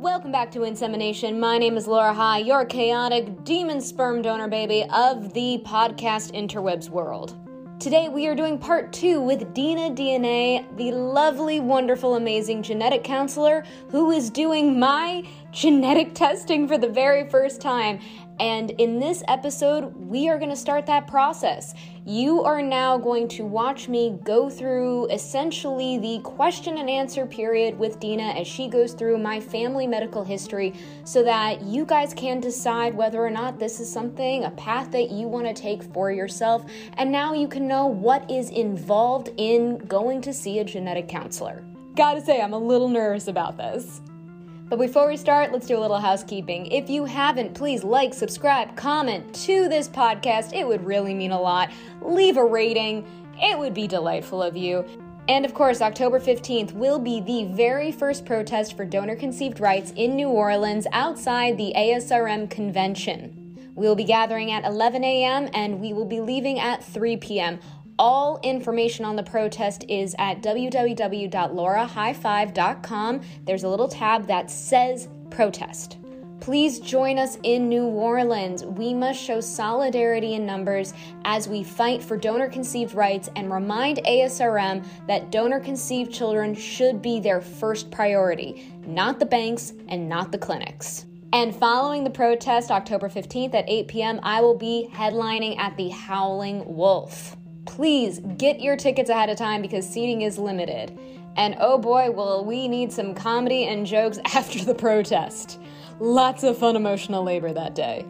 Welcome back to Insemination. My name is Laura High, your chaotic demon sperm donor baby of the podcast Interwebs World. Today we are doing part 2 with Dina DNA, the lovely, wonderful, amazing genetic counselor who is doing my genetic testing for the very first time. And in this episode, we are going to start that process. You are now going to watch me go through essentially the question and answer period with Dina as she goes through my family medical history so that you guys can decide whether or not this is something, a path that you want to take for yourself. And now you can know what is involved in going to see a genetic counselor. Gotta say, I'm a little nervous about this. But before we start, let's do a little housekeeping. If you haven't, please like, subscribe, comment to this podcast. It would really mean a lot. Leave a rating. It would be delightful of you. And of course, October 15th will be the very first protest for donor-conceived rights in New Orleans outside the ASRM convention. We'll be gathering at 11 a.m. and we will be leaving at 3 p.m. All information on the protest is at www.laurahighfive.com. There's a little tab that says protest. Please join us in New Orleans. We must show solidarity in numbers as we fight for donor-conceived rights and remind ASRM that donor-conceived children should be their first priority, not the banks and not the clinics. And following the protest, October 15th at 8 p.m., I will be headlining at the Howling Wolf. Please get your tickets ahead of time because seating is limited. And oh boy, will we need some comedy and jokes after the protest. Lots of fun emotional labor that day.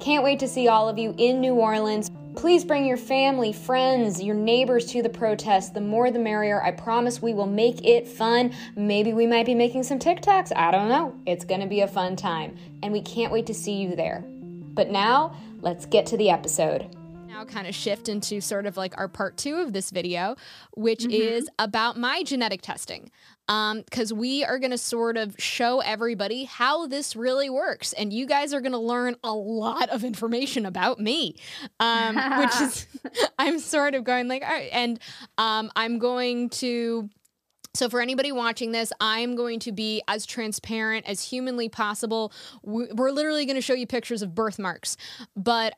Can't wait to see all of you in New Orleans. Please bring your family, friends, your neighbors to the protest. The more the merrier. I promise we will make it fun. Maybe we might be making some TikToks. I don't know. It's going to be a fun time. And we can't wait to see you there. But now, let's get to the episode. Now kind of shift into sort of like our part 2 of this video, which is about my genetic testing, because we are going to sort of show everybody how this really works, and you guys are going to learn a lot of information about me, which is I'm sort of going like, all right, and I'm going to. So for anybody watching this, I'm going to be as transparent as humanly possible. We're literally going to show you pictures of birthmarks, but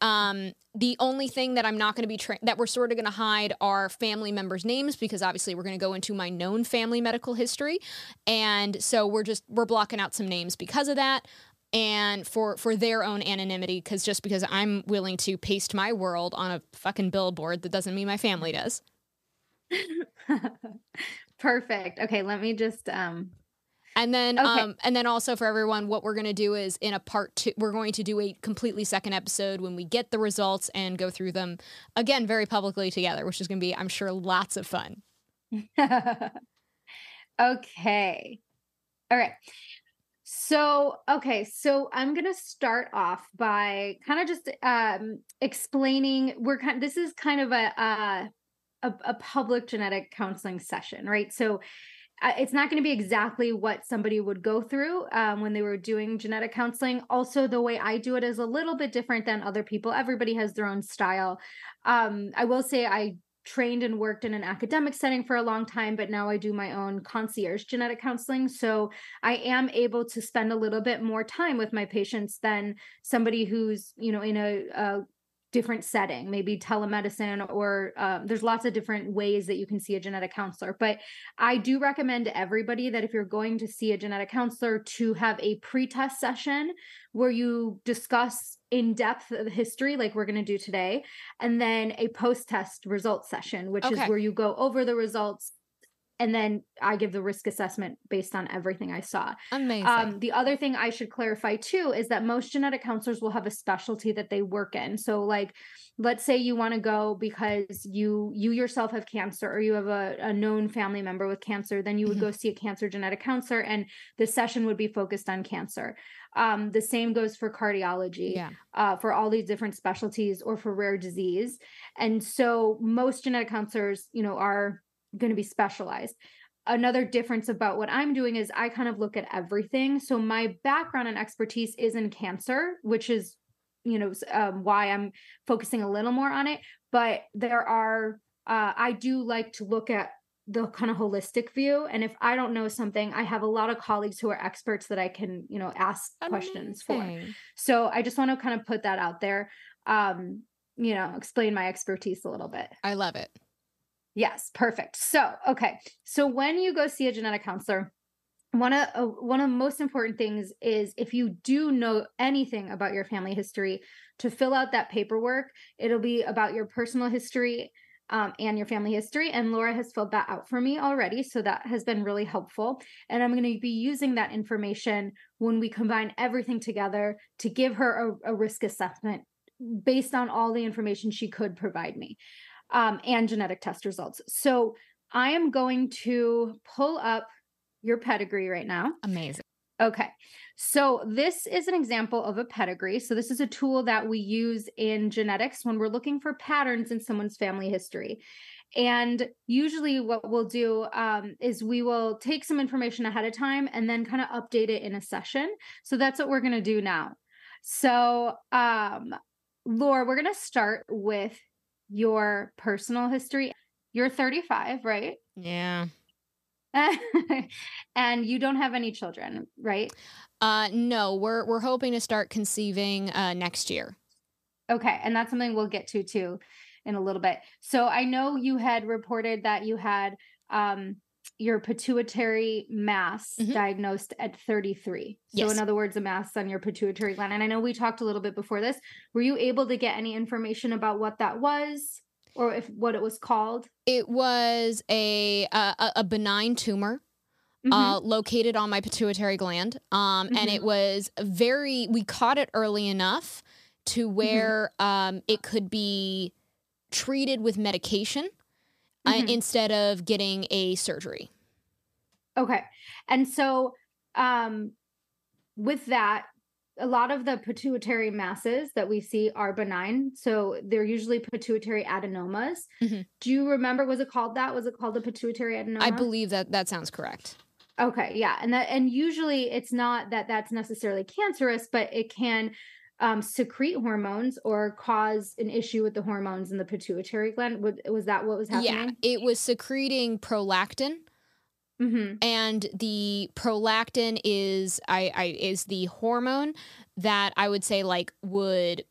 the only thing that I'm not going to be that we're sort of going to hide are family members' names, because obviously we're going to go into my known family medical history, and so we're blocking out some names because of that. And for their own anonymity, because just because I'm willing to paste my world on a fucking billboard, that doesn't mean my family does. Perfect. Okay, let me just and then also for everyone, what we're going to do is in a part 2, we're going to do a completely second episode when we get the results and go through them again very publicly together, which is going to be, I'm sure, lots of fun. Okay. All right. So I'm going to start off by kind of just explaining this is kind of a public genetic counseling session, right? So it's not going to be exactly what somebody would go through when they were doing genetic counseling. Also, the way I do it is a little bit different than other people. Everybody has their own style. I will say I trained and worked in an academic setting for a long time, but now I do my own concierge genetic counseling. So I am able to spend a little bit more time with my patients than somebody who's, in a different setting, maybe telemedicine, or there's lots of different ways that you can see a genetic counselor. But I do recommend to everybody that if you're going to see a genetic counselor, to have a pre-test session where you discuss in depth the history, like we're going to do today, and then a post-test results session, which is where you go over the results. And then I give the risk assessment based on everything I saw. Amazing. The other thing I should clarify too is that most genetic counselors will have a specialty that they work in. So like, let's say you want to go because you yourself have cancer, or you have a known family member with cancer, then you would go see a cancer genetic counselor, and the session would be focused on cancer. The same goes for cardiology, for all these different specialties, or for rare disease. And so most genetic counselors, are going to be specialized. Another difference about what I'm doing is I kind of look at everything. So my background and expertise is in cancer, which is, why I'm focusing a little more on it. But I do like to look at the kind of holistic view. And if I don't know something, I have a lot of colleagues who are experts that I can, you know, ask questions for. So I just want to kind of put that out there, you know, explain my expertise a little bit. I love it. Yes. Perfect. So, okay. So when you go see a genetic counselor, one of the most important things is if you do know anything about your family history, to fill out that paperwork. It'll be about your personal history and your family history. And Laura has filled that out for me already. So that has been really helpful. And I'm going to be using that information when we combine everything together to give her a risk assessment based on all the information she could provide me and genetic test results. So I am going to pull up your pedigree right now. Amazing. Okay. So this is an example of a pedigree. So this is a tool that we use in genetics when we're looking for patterns in someone's family history. And usually what we'll do is we will take some information ahead of time and then kind of update it in a session. So that's what we're going to do now. So Laura, we're going to start with your personal history. You're 35, right? Yeah. And you don't have any children, right? No, we're hoping to start conceiving next year. Okay. And that's something we'll get to too in a little bit. So I know you had reported that you had your pituitary mass diagnosed at 33. So in other words, a mass on your pituitary gland. And I know we talked a little bit before this. Were you able to get any information about what that was? Or if what it was called? It was a benign tumor located on my pituitary gland. And it was very, we caught it early enough to where it could be treated with medication instead of getting a surgery. Okay. And so with that, a lot of the pituitary masses that we see are benign. So they're usually pituitary adenomas. Do you remember, was it called that? Was it called a pituitary adenoma? I believe that that sounds correct. Okay. Yeah. And that, and usually it's not that that's necessarily cancerous, but it can secrete hormones or cause an issue with the hormones in the pituitary gland. Was that what was happening? Yeah. It was secreting prolactin. And the prolactin is is the hormone that I would say like would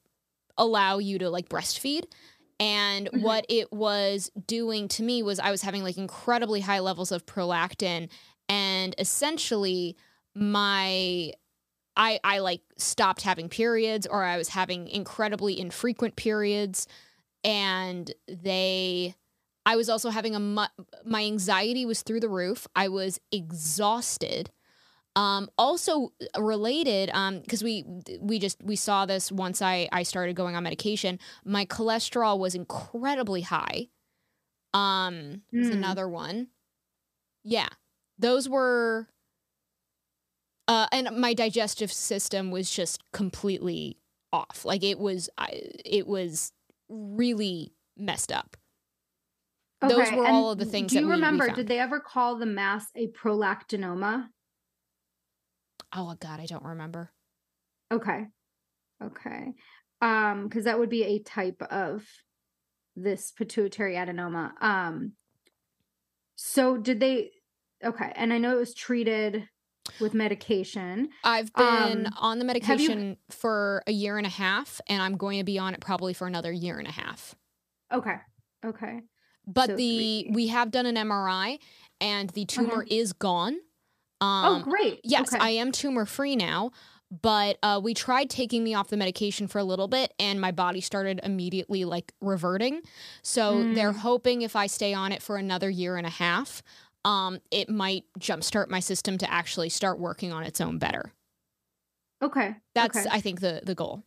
allow you to like breastfeed. And what it was doing to me was I was having like incredibly high levels of prolactin, and essentially my I like stopped having periods, or I was having incredibly infrequent periods, and I was also having my anxiety was through the roof. I was exhausted. Also related, because we saw this once I started going on medication. My cholesterol was incredibly high. That's another one. Yeah, those were. And my digestive system was just completely off. Like it was really messed up. Okay. Those were all of the things that we found. Do you remember, did they ever call the mass a prolactinoma? Oh, God, I don't remember. Okay. Okay. Because that would be a type of this pituitary adenoma. So did they, okay, and I know it was treated with medication. I've been on the medication for a year and a half, and I'm going to be on it probably for another year and a half. Okay. Okay. But so we have done an MRI, and the tumor is gone. Oh, great. Yes, okay. I am tumor-free now, but we tried taking me off the medication for a little bit, and my body started immediately, like, reverting. So they're hoping if I stay on it for another year and a half, it might jumpstart my system to actually start working on its own better. Okay. That's, I think, the goal.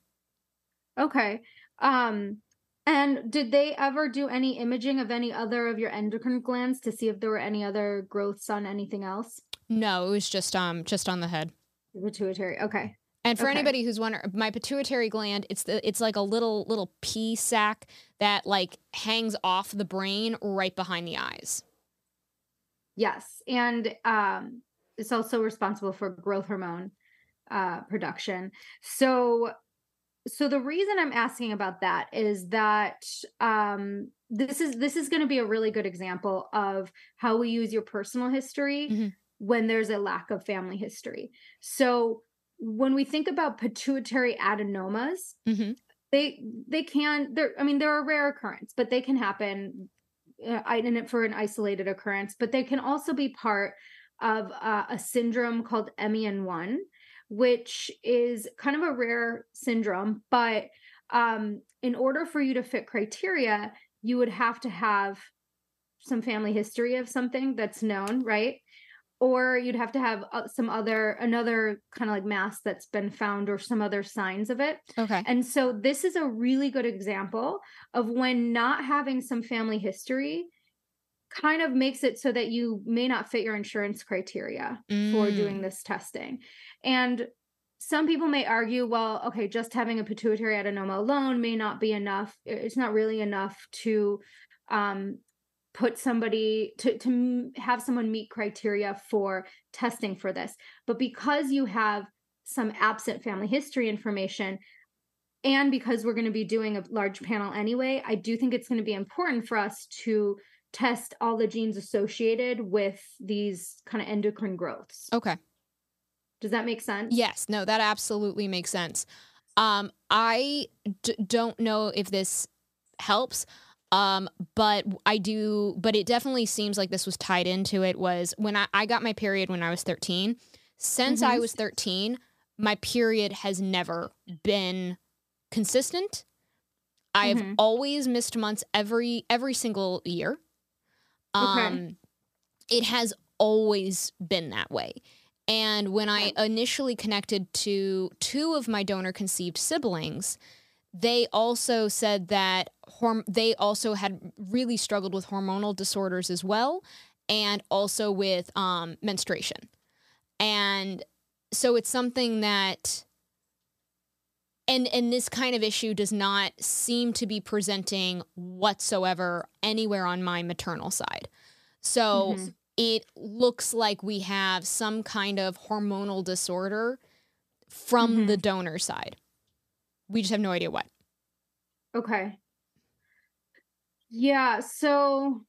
Okay. And did they ever do any imaging of any other of your endocrine glands to see if there were any other growths on anything else? No, it was just on the head. The pituitary, okay. And for anybody who's wondering, my pituitary gland, it's like a little pea sac that like hangs off the brain right behind the eyes. Yes, and it's also responsible for growth hormone production. So the reason I'm asking about that is that this is going to be a really good example of how we use your personal history mm-hmm. when there's a lack of family history. So when we think about pituitary adenomas, mm-hmm. They're a rare occurrence, but they can happen for an isolated occurrence, but they can also be part of a syndrome called MEN1, which is kind of a rare syndrome, but in order for you to fit criteria, you would have to have some family history of something that's known, right? Or you'd have to have another kind of like mass that's been found or some other signs of it. Okay. And so this is a really good example of when not having some family history kind of makes it so that you may not fit your insurance criteria for doing this testing. And some people may argue, well, okay, just having a pituitary adenoma alone may not be enough. It's not really enough to, put somebody to have someone meet criteria for testing for this. But because you have some absent family history information, and because we're going to be doing a large panel anyway, I do think it's going to be important for us to test all the genes associated with these kind of endocrine growths. Okay. Does that make sense? Yes. No, that absolutely makes sense. I don't know if this helps. But it definitely seems like this was tied into it was when I got my period when I was 13. Since mm-hmm. I was 13, my period has never been consistent. I've mm-hmm. always missed months every single year. Okay. It has always been that way. And when I initially connected to two of my donor conceived siblings, they also said that they also had really struggled with hormonal disorders as well, and also with menstruation. And so it's something that, and this kind of issue does not seem to be presenting whatsoever anywhere on my maternal side. So mm-hmm. it looks like we have some kind of hormonal disorder from mm-hmm. the donor side. We just have no idea what. Okay. Yeah. So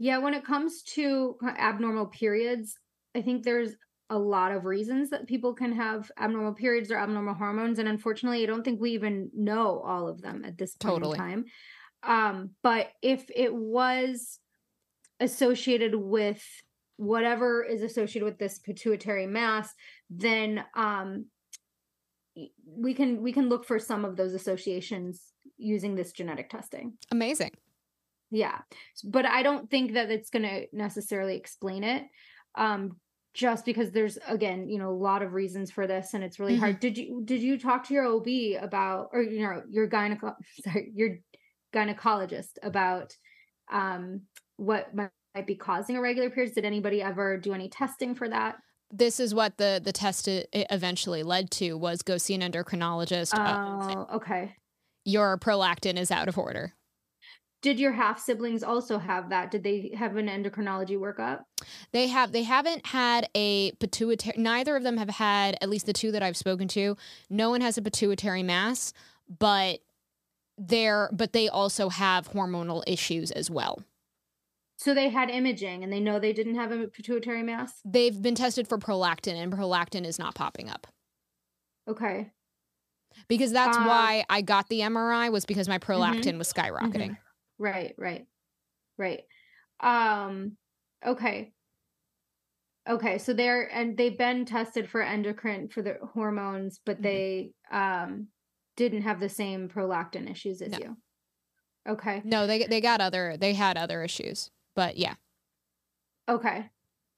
yeah, when it comes to abnormal periods, I think there's a lot of reasons that people can have abnormal periods or abnormal hormones. And unfortunately, I don't think we even know all of them at this point in time. But if it was associated with whatever is associated with this pituitary mass, then, we can look for some of those associations using this genetic testing. Amazing. Yeah. But I don't think that it's going to necessarily explain it. Just because there's, again, you know, a lot of reasons for this, and it's really mm-hmm. hard. Did you talk to your OB about, or, you know, your gynecologist about, what might be causing irregular periods? Did anybody ever do any testing for that? This is what the test eventually led to, was go see an endocrinologist. Oh, okay. Your prolactin is out of order. Did your half-siblings also have that? Did they have an endocrinology workup? They haven't had a pituitary. Neither of them have had, at least the two that I've spoken to, no one has a pituitary mass, but they also have hormonal issues as well. So they had imaging, and they know they didn't have a pituitary mass? They've been tested for prolactin, and prolactin is not popping up. Okay. Because that's why I got the MRI, was because my prolactin mm-hmm. was skyrocketing. Mm-hmm. Right. Okay. Okay, so they've been tested for endocrine, for the hormones, but mm-hmm. they didn't have the same prolactin issues as you. Okay. No, they had other issues. But yeah. Okay.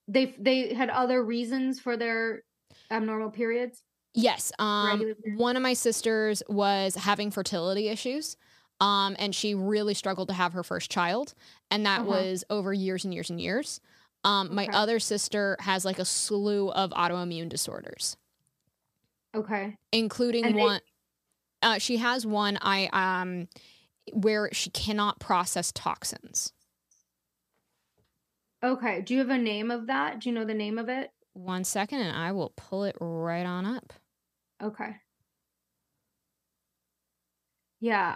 They had other reasons for their abnormal periods? Yes. One of my sisters was having fertility issues. And she really struggled to have her first child. And that uh-huh. was over years and years and years. My other sister has like a slew of autoimmune disorders. Okay. Including one. She has one. Where she cannot process toxins. Okay. Do you have a name of that? Do you know the name of it? One second, and I will pull it right on up. Okay. Yeah.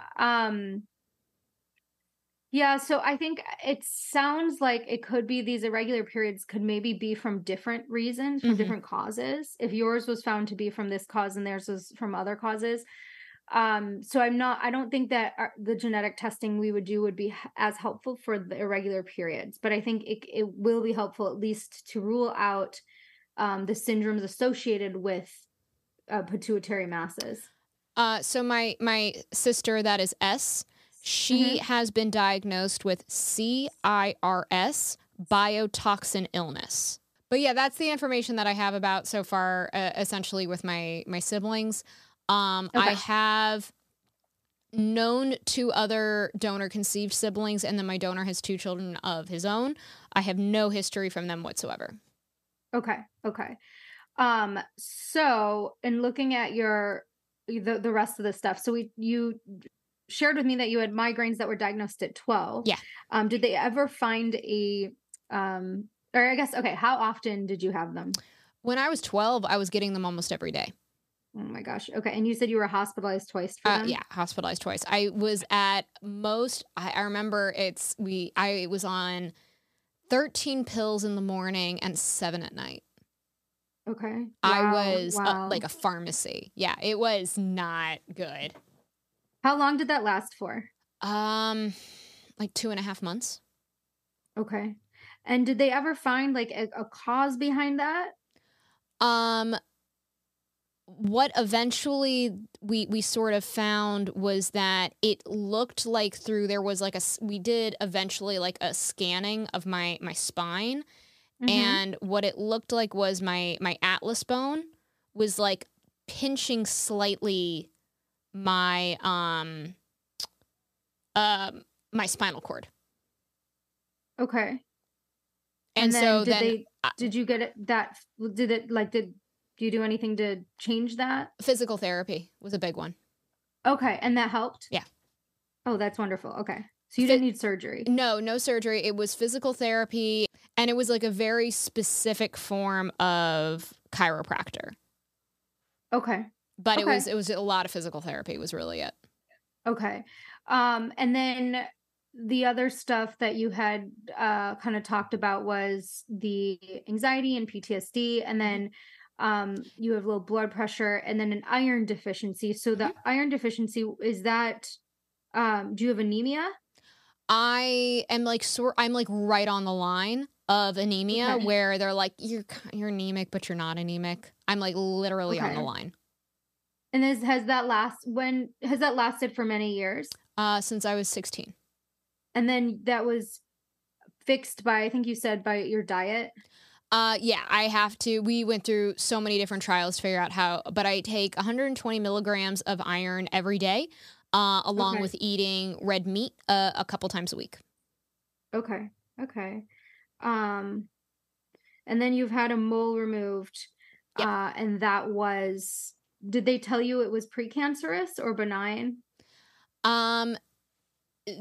Yeah, so I think it sounds like it could be these irregular periods could maybe be from different reasons, from different causes. If yours was found to be from this cause and theirs was from other causes. So I don't think that the genetic testing we would do would be as helpful for the irregular periods, but I think it will be helpful at least to rule out the syndromes associated with pituitary masses. So my sister, that is S, she has been diagnosed with CIRS, biotoxin illness. But yeah, that's the information that I have about so far, essentially with my siblings. I have known two other donor-conceived siblings, and then my donor has two children of his own. I have no history from them whatsoever. Okay. So in looking at the rest of the stuff, so you shared with me that you had migraines that were diagnosed at 12. Yeah. Did they ever find how often did you have them? When I was 12, I was getting them almost every day. Oh my gosh. Okay. And you said you were hospitalized twice for them? Yeah, hospitalized twice. I was at most, I remember I was on 13 pills in the morning and 7 at night. Okay. Wow. I was like a pharmacy. Yeah, it was not good. How long did that last for? Like 2.5 months. Okay. And did they ever find like a cause behind that? What eventually we sort of found was that it looked like we did eventually like a scanning of my spine. Mm-hmm. And what it looked like was my atlas bone was like pinching slightly my spinal cord. Okay. And so then did you get it that, did it like, did, do you do anything to change that? Physical therapy was a big one. Okay. And that helped? Yeah. Oh, that's wonderful. Okay. So you didn't need surgery? No, no surgery. It was physical therapy, and it was like a very specific form of chiropractor. Okay. But it was a lot of physical therapy was really it. Okay. And then the other stuff that you had kind of talked about was the anxiety and PTSD, and then you have low blood pressure and then an iron deficiency. So the iron deficiency, is that, do you have anemia? I am like, I'm like right on the line of anemia where they're like, you're anemic, but you're not anemic. I'm like literally on the line. And has that lasted for many years? Since I was 16. And then that was fixed by, I think you said, by your diet? Yeah, I have to. We went through so many different trials to figure out how, but I take 120 milligrams of iron every day, along with eating red meat a couple times a week. Okay. And then you've had a mole removed, and that was, did they tell you it was precancerous or benign?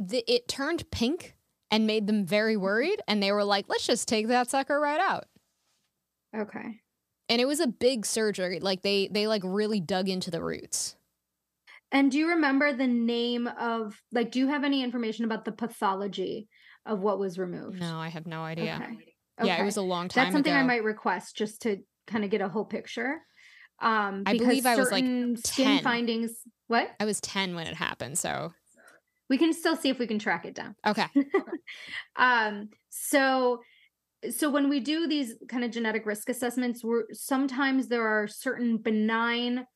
It turned pink and made them very worried, and they were like, let's just take that sucker right out. Okay. And it was a big surgery. Like they like really dug into the roots. And do you remember the name of, like, do you have any information about the pathology of what was removed? No, I have no idea. Okay. Yeah, it was a long time ago. That's something I might request just to kind of get a whole picture. I believe I was like 10. Skin findings. What? I was 10 when it happened. So we can still see if we can track it down. Okay. So when we do these kind of genetic risk assessments, sometimes there are certain benign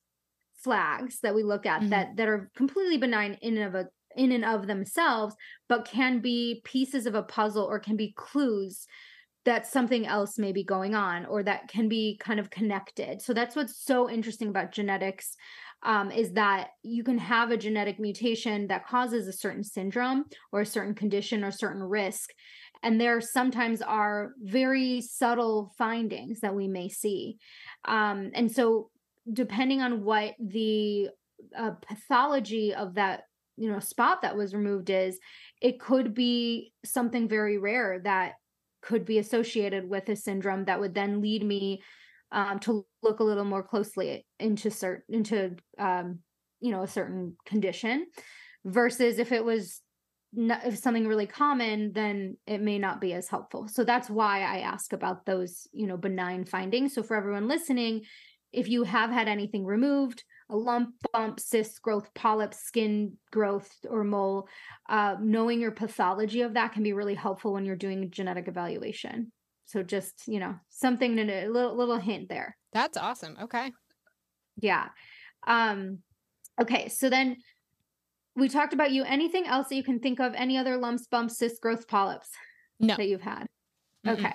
flags that we look at that are completely benign in and of themselves, but can be pieces of a puzzle or can be clues that something else may be going on or that can be kind of connected. So that's what's so interesting about genetics, is that you can have a genetic mutation that causes a certain syndrome or a certain condition or certain risk. And there sometimes are very subtle findings that we may see. And so depending on what the pathology of that, spot that was removed is, it could be something very rare that could be associated with a syndrome that would then lead me to look a little more closely into a certain condition, versus if it was if something really common, then it may not be as helpful. So that's why I ask about those, you know, benign findings. So for everyone listening, if you have had anything removed, a lump, bump, cyst, growth, polyp, skin growth, or mole, knowing your pathology of that can be really helpful when you're doing a genetic evaluation. So just, you know, something, a little hint there. That's awesome. Okay. Yeah. Okay. So then we talked about you. Anything else that you can think of? Any other lumps, bumps, cysts, growth, polyps that you've had? Mm-mm. Okay.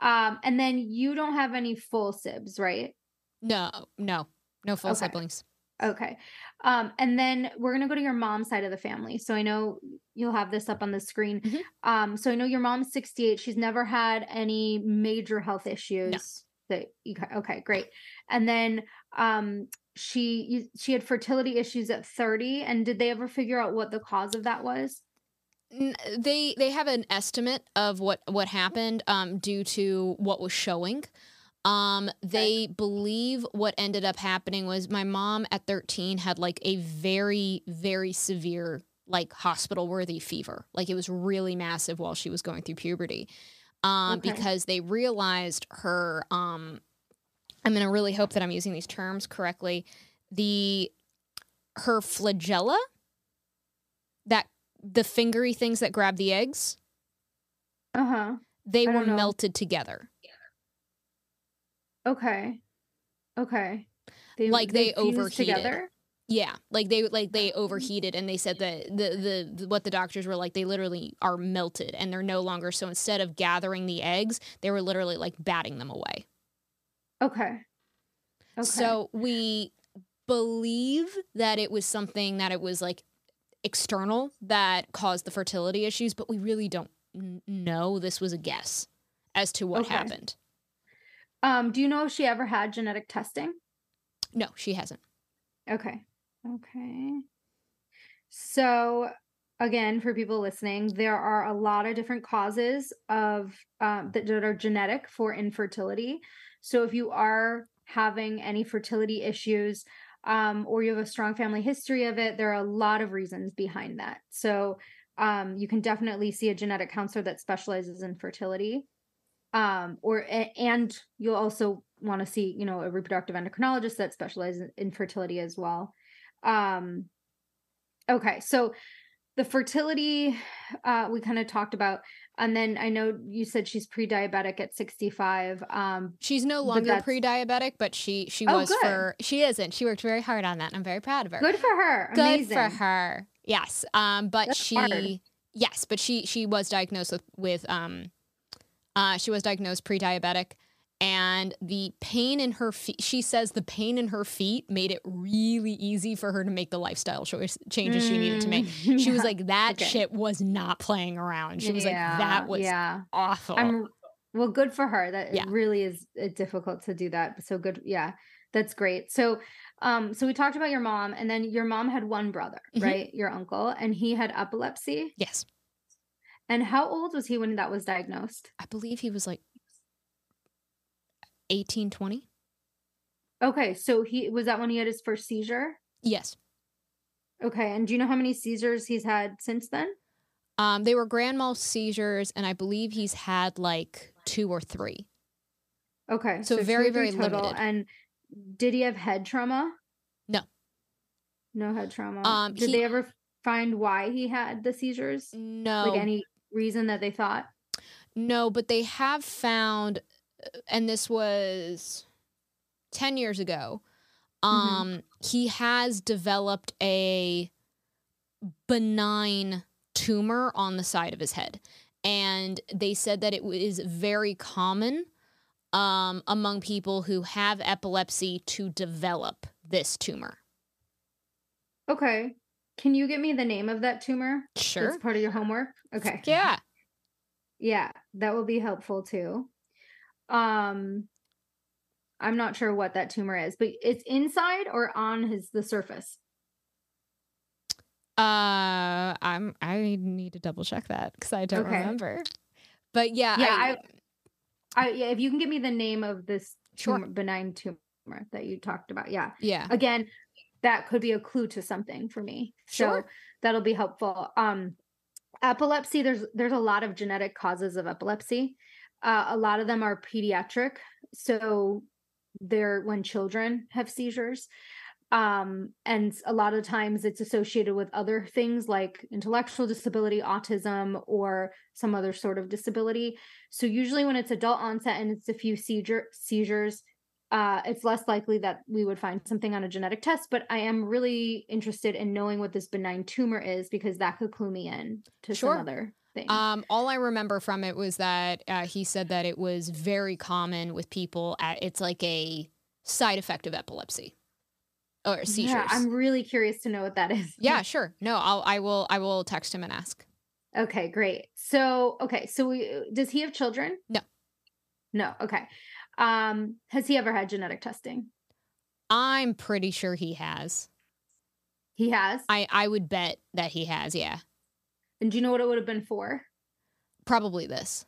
And then you don't have any full sibs, right? No full siblings. Okay. And then we're going to go to your mom's side of the family. So I know you'll have this up on the screen. Mm-hmm. So I know your mom's 68. She's never had any major health issues. No. Okay, great. And then she had fertility issues at 30. And did they ever figure out what the cause of that was? They have an estimate of what happened due to what was showing. They believe what ended up happening was my mom at 13 had like a very, very severe, like hospital worthy fever. Like it was really massive while she was going through puberty. Because they realized her, I'm going to really hope that I'm using these terms correctly. Her flagella, that the fingery things that grab the eggs, they were melted together. Okay. They overheated. Together? Yeah. They overheated, and they said that the what the doctors were like, they literally are melted and they're no longer. So instead of gathering the eggs, they were literally like batting them away. Okay. So we believe that it was something that it was like external that caused the fertility issues, but we really don't know. This was a guess as to what happened. Do you know if she ever had genetic testing? No, she hasn't. Okay. So again, for people listening, there are a lot of different causes of that are genetic for infertility. So if you are having any fertility issues or you have a strong family history of it, there are a lot of reasons behind that. So you can definitely see a genetic counselor that specializes in fertility. And you'll also want to see, you know, a reproductive endocrinologist that specializes in fertility as well. Okay. So the fertility, we kind of talked about, and then I know you said she's pre-diabetic at 65. She's no longer pre-diabetic, but she worked very hard on that. And I'm very proud of her. Good for her. Amazing. Good for her. Yes. But she was diagnosed with pre-diabetic, and the pain in her feet, she says the pain in her feet made it really easy for her to make the lifestyle changes she needed to make. She was like, that shit was not playing around. She was like, that was awful. Well, good for her. That really is difficult to do that. So good. Yeah, that's great. So we talked about your mom, and then your mom had one brother, right? Your uncle, and he had epilepsy. Yes. And how old was he when that was diagnosed? I believe he was like 18, 20. Okay. So was that when he had his first seizure? Yes. Okay. And do you know how many seizures he's had since then? They were grand mal seizures, and I believe he's had like 2 or 3. Okay. So very, very total, limited. And did he have head trauma? No. No head trauma. Did they ever find why he had the seizures? No. Like any reason that they thought? No, but they have found, and this was 10 years ago, he has developed a benign tumor on the side of his head. And they said that it is very common among people who have epilepsy to develop this tumor. Okay. Can you give me the name of that tumor? Sure. That's part of your homework? Okay. Yeah. Yeah, that will be helpful too. I'm not sure what that tumor is, but it's inside or on the surface? I need to double check that because I don't remember. But if you can give me the name of this benign tumor that you talked about. Yeah. Yeah. Again, that could be a clue to something for me. So that'll be helpful. Epilepsy, there's a lot of genetic causes of epilepsy. A lot of them are pediatric, so they're when children have seizures. And a lot of times it's associated with other things like intellectual disability, autism, or some other sort of disability. So usually when it's adult onset and it's a few seizures, it's less likely that we would find something on a genetic test, but I am really interested in knowing what this benign tumor is because that could clue me in to some other thing. All I remember from it was that he said that it was very common with people. It's like a side effect of epilepsy or seizures. Yeah, I'm really curious to know what that is. Yeah, sure. No, I will text him and ask. Okay, great. Does he have children? No. Okay. Has he ever had genetic testing? I'm pretty sure he has. He has? I would bet that he has, yeah. And do you know what it would have been for? Probably this.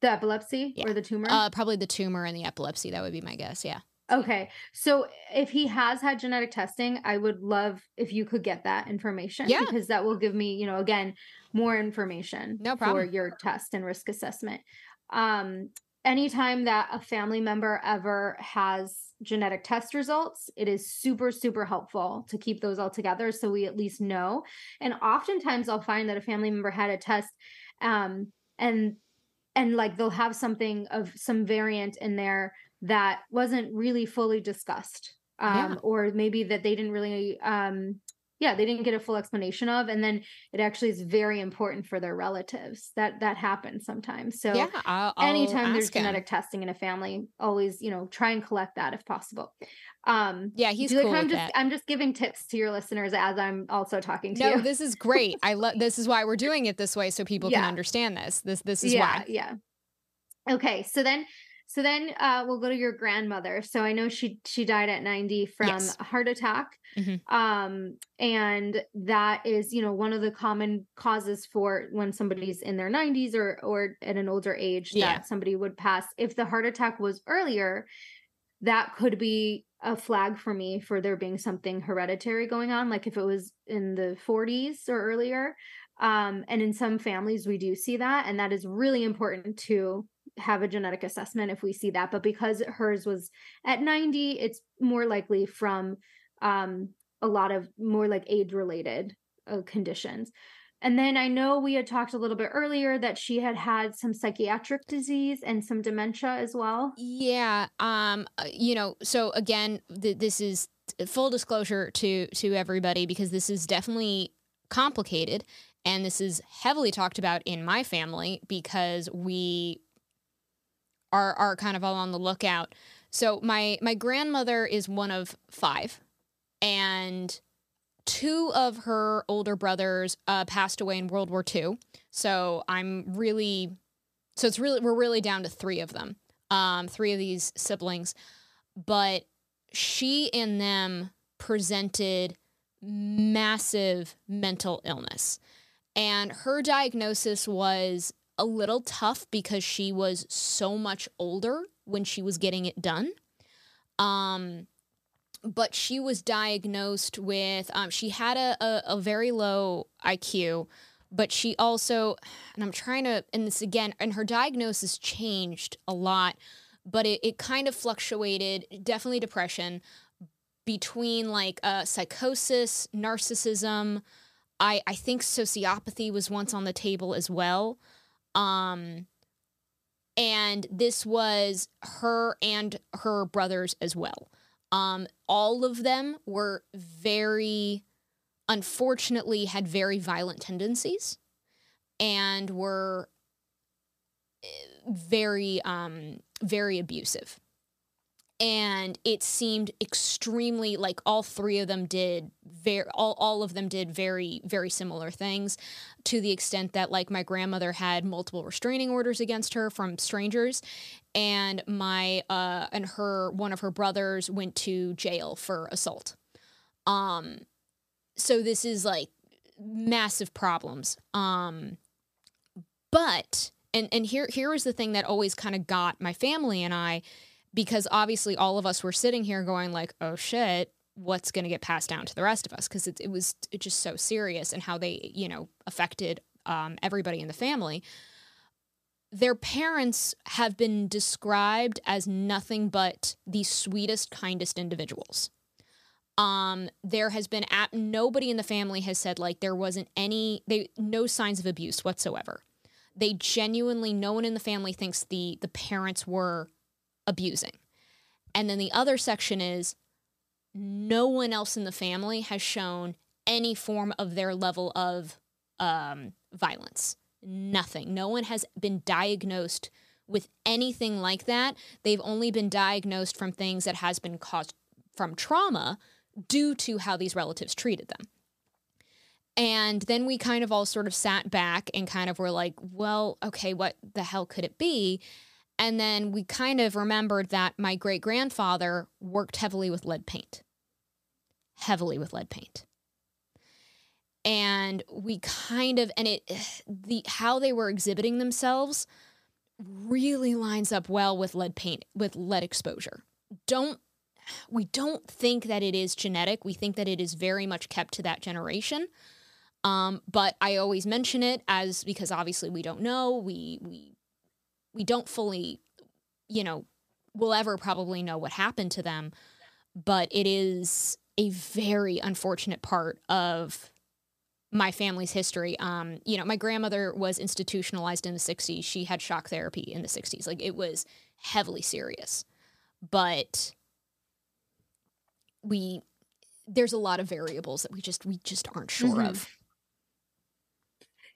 The epilepsy or the tumor? Probably the tumor and the epilepsy. That would be my guess, yeah. Okay. So if he has had genetic testing, I would love if you could get that information. Yeah. Because that will give me, again, more information for your test and risk assessment. Anytime that a family member ever has genetic test results, it is super, super helpful to keep those all together so we at least know. And oftentimes I'll find that a family member had a test and like they'll have something of some variant in there that wasn't really fully discussed or maybe that they didn't really they didn't get a full explanation of, and then it actually is very important for their relatives. That happens sometimes. So anytime there's genetic testing in a family, always, try and collect that if possible. He's cool with that. I'm just giving tips to your listeners as I'm also talking to you. No, this is great. This is why we're doing it this way so people can understand this. This is why. Yeah. Okay. So then we'll go to your grandmother. So I know she died at 90 from a heart attack. Mm-hmm. And that is, one of the common causes for when somebody's in their 90s or at an older age that somebody would pass. If the heart attack was earlier, that could be a flag for me for there being something hereditary going on. Like if it was in the 40s or earlier. And in some families, we do see that. And that is really important to have a genetic assessment if we see that, but because hers was at 90, it's more likely from a lot of more like age-related conditions. And then I know we had talked a little bit earlier that she had some psychiatric disease and some dementia as well. Yeah. So again, this is full disclosure to everybody, because this is definitely complicated and this is heavily talked about in my family because we are kind of all on the lookout. So my grandmother is one of five, and two of her older brothers passed away in World War II. So we're really down to three of them, three of these siblings. But she and them presented massive mental illness, and her diagnosis was a little tough because she was so much older when she was getting it done. But she was diagnosed with, she had a very low IQ, but she also, and her diagnosis changed a lot, but it kind of fluctuated, definitely depression, between like psychosis, narcissism. I think sociopathy was once on the table as well. And this was her and her brothers as well. All of them were unfortunately had very violent tendencies and were very, very abusive. And it seemed extremely like all three of them did all of them did very, very similar things, to the extent that like my grandmother had multiple restraining orders against her from strangers, and one of her brothers went to jail for assault. So this is like massive problems. But and here is the thing that always kind of got my family and I. Because obviously all of us were sitting here going like, oh shit, what's going to get passed down to the rest of us? Because it was just so serious, and how they, affected everybody in the family, their parents have been described as nothing but the sweetest, kindest individuals. There has been, nobody in the family has said, like, there wasn't any, no signs of abuse whatsoever. They genuinely, no one in the family thinks the parents were abusing. And then the other section is no one else in the family has shown any form of their level of violence. Nothing. No one has been diagnosed with anything like that. They've only been diagnosed from things that has been caused from trauma due to how these relatives treated them. And then we kind of all sort of sat back and kind of were like, well, okay, what the hell could it be? And then we kind of remembered that my great-grandfather worked heavily with lead paint. Heavily with lead paint. And we kind of, and how they were exhibiting themselves really lines up well with lead paint, with lead exposure. We don't think that it is genetic. We think that it is very much kept to that generation. But I always mention it as, because obviously we don't know, we don't fully, you know, will ever probably know what happened to them, but it is a very unfortunate part of my family's history. You know, my grandmother was institutionalized in the 60s. She had shock therapy in the 60s. Like, it was heavily serious, but there's a lot of variables that we just aren't sure mm-hmm. of.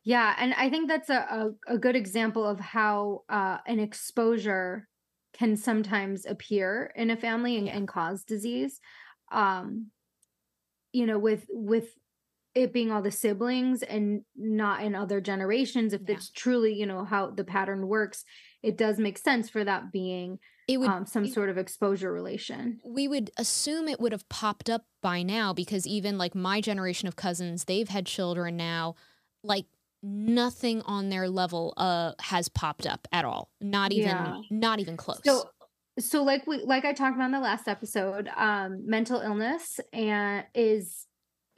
Yeah. And I think that's a good example of how an exposure can sometimes appear in a family and, yeah. and cause disease. You know, with it being all the siblings and not in other generations, if it's yeah. truly, you know, how the pattern works, it does make sense for that being some sort of exposure relation. We would assume it would have popped up by now, because even like my generation of cousins, they've had children now, like, nothing on their level has popped up at all. Not even, yeah. not even close. So like I talked about in the last episode, mental illness is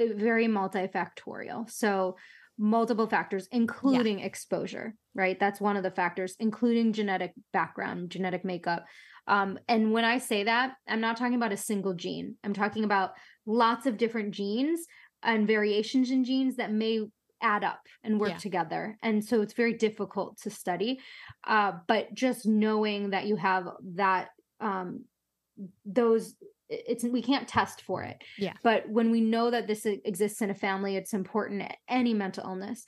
very multifactorial. So multiple factors, including yeah. exposure, right? That's one of the factors, including genetic background, genetic makeup. And when I say that, I'm not talking about a single gene. I'm talking about lots of different genes and variations in genes that may add up and work yeah. together. And so it's very difficult to study. But just knowing that you have that, we can't test for it. Yeah. But when we know that this exists in a family, it's important at any mental illness,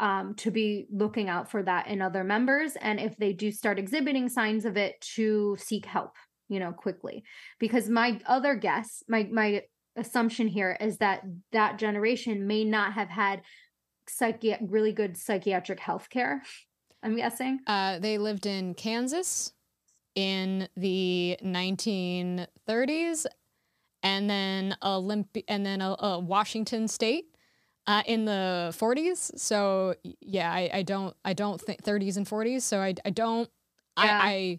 to be looking out for that in other members. And if they do start exhibiting signs of it, to seek help, you know, quickly, because my other guess, my assumption here is that generation may not have had really good psychiatric health care, I'm guessing. They lived in Kansas in the 1930s, and then Washington State in the 40s. So yeah, I don't think 30s and 40s. So I don't. Yeah.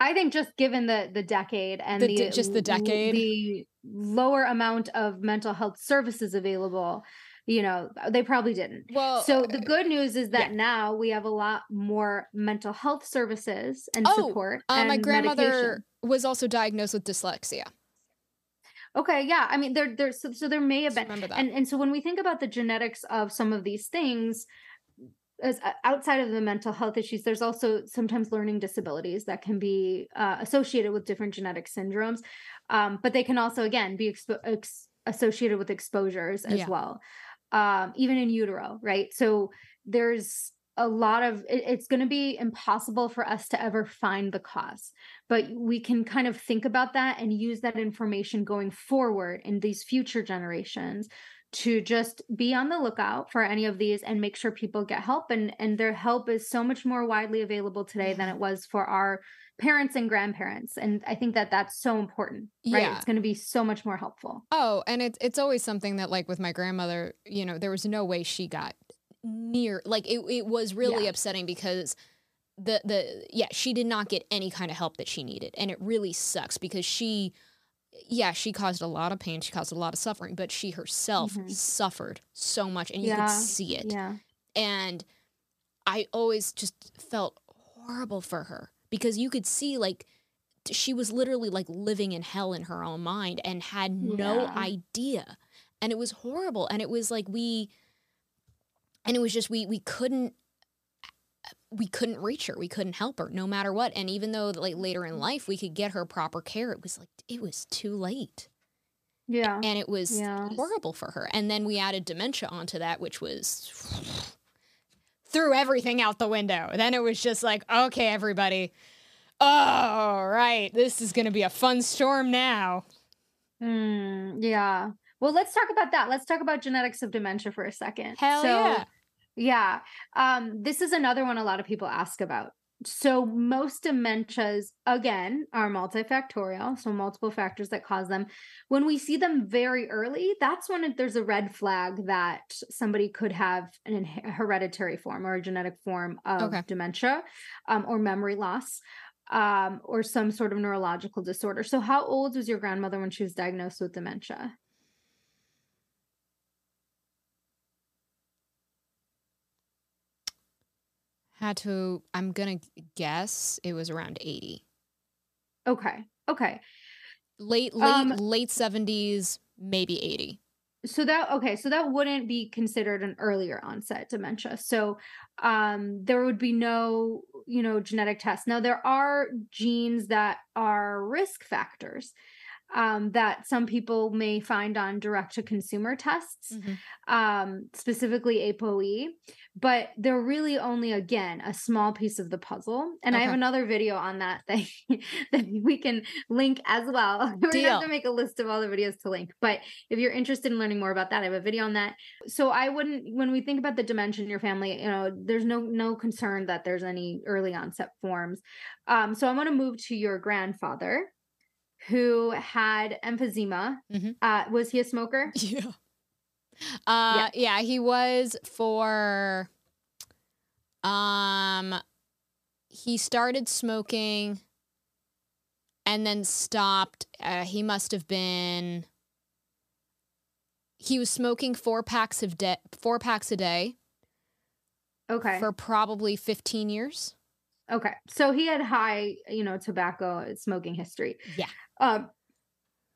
I think just given the decade and the decade, the lower amount of mental health services available, you know, they probably didn't. Well, so the good news is that yeah. now we have a lot more mental health services and support. And my grandmother medication. Was also diagnosed with dyslexia. Okay, yeah. I mean, so there may have been. That. And so when we think about the genetics of some of these things, as outside of the mental health issues, there's also sometimes learning disabilities that can be associated with different genetic syndromes. But they can also, again, be associated with exposures as yeah. well. Even in utero, right? So there's a lot of, it's going to be impossible for us to ever find the cause, but we can kind of think about that and use that information going forward in these future generations to just be on the lookout for any of these and make sure people get help. And their help is so much more widely available today than it was for our parents and grandparents. And I think that that's so important, right? Yeah. It's going to be so much more helpful. Oh, and it's always something that, like, with my grandmother, you know, there was no way she got near, like, it was really yeah. upsetting, because she did not get any kind of help that she needed. And it really sucks, because she caused a lot of pain. She caused a lot of suffering, but she herself mm-hmm. suffered so much, and you yeah. could see it. Yeah. And I always just felt horrible for her, because you could see, like, she was literally like living in hell in her own mind and had no idea. And it was horrible. And it was like, we couldn't reach her. We couldn't help her no matter what. And even though, like, later in life we could get her proper care, it was like, it was too late. Yeah. And it was horrible for her. And then we added dementia onto that, which was threw everything out the window. Then it was just like, okay, everybody, all right, this is going to be a fun storm now. Yeah. Well, let's talk about that. Let's talk about genetics of dementia for a second. Yeah. This is another one a lot of people ask about. So most dementias, again, are multifactorial, so multiple factors that cause them. When we see them very early, that's when there's a red flag that somebody could have an hereditary form or a genetic form of dementia, or memory loss, or some sort of neurological disorder. So how old was your grandmother when she was diagnosed with dementia? I'm going to guess it was around 80. Okay. Okay. Late 70s, maybe 80. So that, so that wouldn't be considered an earlier onset dementia. So there would be no, you know, genetic test. Now, there are genes that are risk factors that some people may find on direct-to-consumer tests, specifically ApoE, but they're really only, again, a small piece of the puzzle. And I have another video on that that we can link as well. We're going to have to make a list of all the videos to link. But if you're interested in learning more about that, I have a video on that. So I wouldn't, when we think about the dementia in your family, you know, there's no concern that there's any early onset forms. So I want to move to your grandfather, who had emphysema. Was he a smoker? Yeah, he was for, he started smoking and then stopped. He must have been, he was smoking four packs a day. Okay. For probably 15 years. Okay. So he had high, you know, tobacco smoking history. Yeah.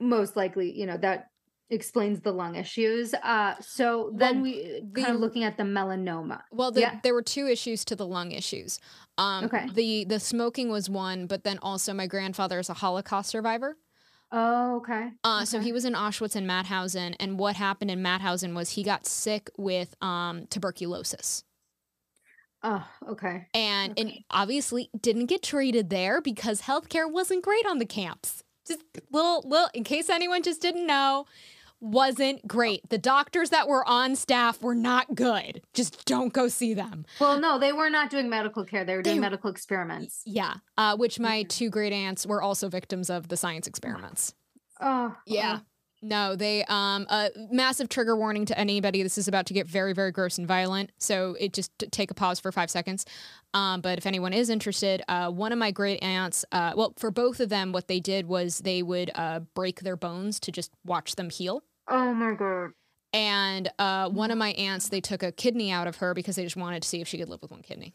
Most likely, you know, that explains the lung issues. So then we kind of looking at the melanoma. Well, there were two issues to the lung issues. The smoking was one, but then also my grandfather is a Holocaust survivor. Oh, okay. So he was in Auschwitz and Mauthausen, and what happened in Mauthausen was he got sick with tuberculosis. Oh, okay. And it obviously didn't get treated there because healthcare wasn't great on the camps. Just little, in case anyone just didn't know, wasn't great. The doctors that were on staff were not good. Just don't go see them. Well, no, they were not doing medical care. They were doing medical experiments. Yeah. Which my two great aunts were also victims of the science experiments. Oh, yeah. No, they, a massive trigger warning to anybody. This is about to get very, very gross and violent. So it just take a pause for 5 seconds. But if anyone is interested, one of my great aunts, well, for both of them, what they did was they would break their bones to just watch them heal. Oh, my God. And one of my aunts, they took a kidney out of her because they just wanted to see if she could live with one kidney.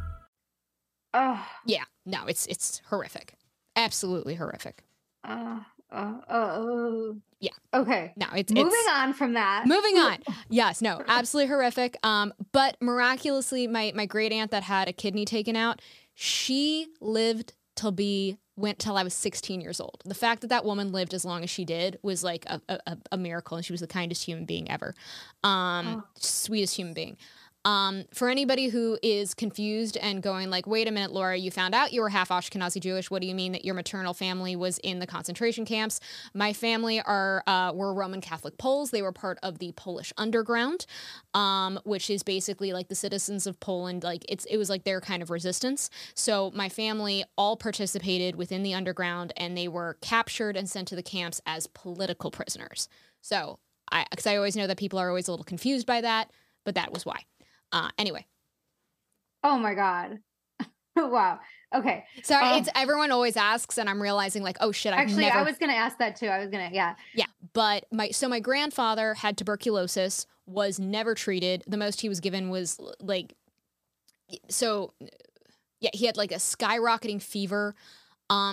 Oh. Yeah, no, it's horrific. Absolutely horrific. Yeah. Okay. No, Moving on from that. Yes, no, absolutely horrific. But miraculously, my great aunt that had a kidney taken out, she lived till I was 16 years old. The fact that that woman lived as long as she did was like a miracle, and she was the kindest human being ever. Sweetest human being. For anybody who is confused and going like, wait a minute, Laura, you found out you were half Ashkenazi Jewish. What do you mean that your maternal family was in the concentration camps? My family were Roman Catholic Poles. They were part of the Polish underground, which is basically like the citizens of Poland. Like it was like their kind of resistance. So my family all participated within the underground, and they were captured and sent to the camps as political prisoners. So because I always know that people are always a little confused by that, but that was why. Anyway. Oh my God. Wow. Okay. Sorry. It's everyone always asks, and I'm realizing like, oh shit. I was going to ask that too. Yeah. Yeah. But so my grandfather had tuberculosis, was never treated. The most he was given was like, so yeah, he had like a skyrocketing fever.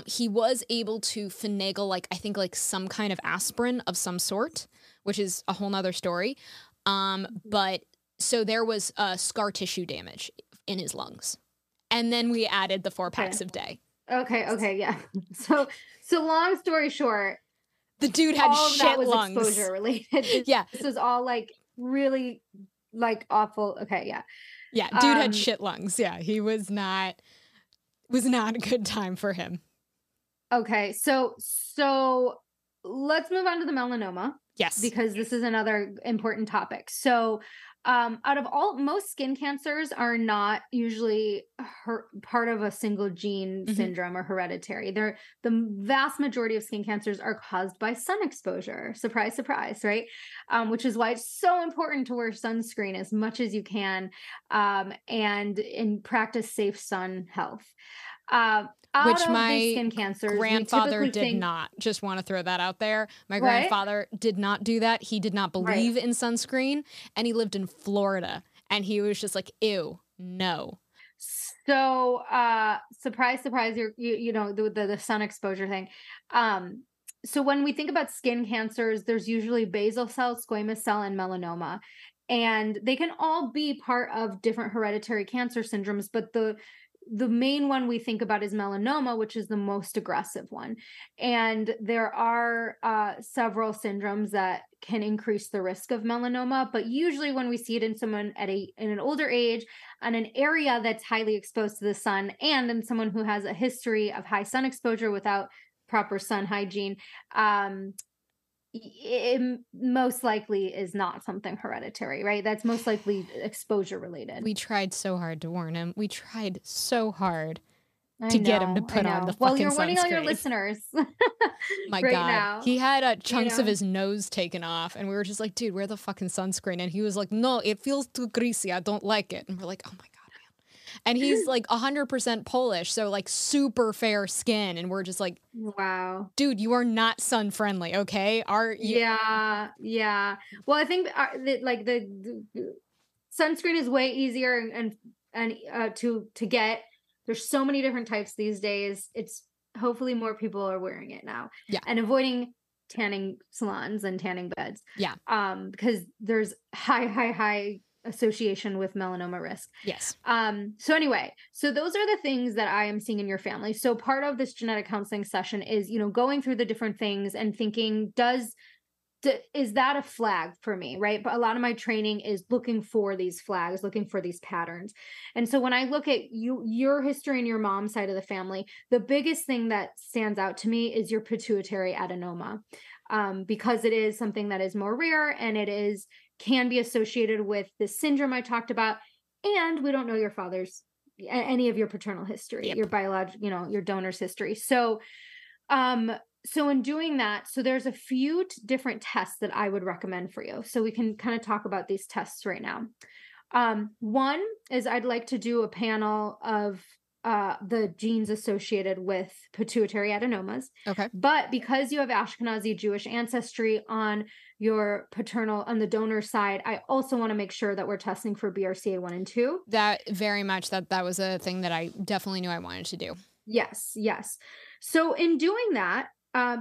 He was able to finagle like, I think like some kind of aspirin of some sort, which is a whole nother story. But so there was scar tissue damage in his lungs. And then we added the 4 packs of day. Okay, yeah. So long story short, the dude had all shit that was lungs. Exposure related. Yeah. This was all like really like awful. Okay, yeah. Yeah, dude had shit lungs. Yeah, he was not a good time for him. Okay, so let's move on to the melanoma. Yes. Because this is another important topic. So out of most skin cancers are not usually part of a single gene syndrome or hereditary. The vast majority of skin cancers are caused by sun exposure. Surprise, surprise, right? Which is why it's so important to wear sunscreen as much as you can, and practice safe sun health. Which my grandfather did not. Just want to throw that out there. My grandfather did not do that. He did not believe in sunscreen, and he lived in Florida, and he was just like, ew, no. So, surprise, surprise, the sun exposure thing. So when we think about skin cancers, there's usually basal cell, squamous cell, and melanoma. And they can all be part of different hereditary cancer syndromes, but the main one we think about is melanoma, which is the most aggressive one. And there are several syndromes that can increase the risk of melanoma, but usually when we see it in someone in an older age, on an area that's highly exposed to the sun, and in someone who has a history of high sun exposure without proper sun hygiene, it most likely is not something hereditary, right? That's most likely exposure related. We tried so hard to warn him. We tried so hard to get him to put on the fucking sunscreen. Well, you're warning all your listeners. My God. Now. He had chunks of his nose taken off, and we were just like, dude, wear the fucking sunscreen. And he was like, no, it feels too greasy. I don't like it. And we're like, oh my God. And he's like 100% Polish, so like super fair skin, and we're just like, wow, dude, you are not sun friendly. Okay, are you? Yeah. Well, I think the sunscreen is way easier and to get. There's so many different types these days. It's hopefully more people are wearing it now. Yeah, and avoiding tanning salons and tanning beds. Yeah, because there's high association with melanoma risk. Yes. So anyway, so those are the things that I am seeing in your family. So part of this genetic counseling session is, going through the different things and thinking, is that a flag for me, right? But a lot of my training is looking for these flags, looking for these patterns. And so when I look at your history and your mom's side of the family, the biggest thing that stands out to me is your pituitary adenoma, because it is something that is more rare, and it can be associated with the syndrome I talked about. And we don't know your father's, any of your paternal history, your biological, your donor's history. So, so in doing that, so there's a few different tests that I would recommend for you. So we can kind of talk about these tests right now. One is I'd like to do a panel of the genes associated with pituitary adenomas. Okay. But because you have Ashkenazi Jewish ancestry on your paternal, on the donor side, I also want to make sure that we're testing for BRCA1 and 2. That very much, that was a thing that I definitely knew I wanted to do. Yes, yes. So in doing that,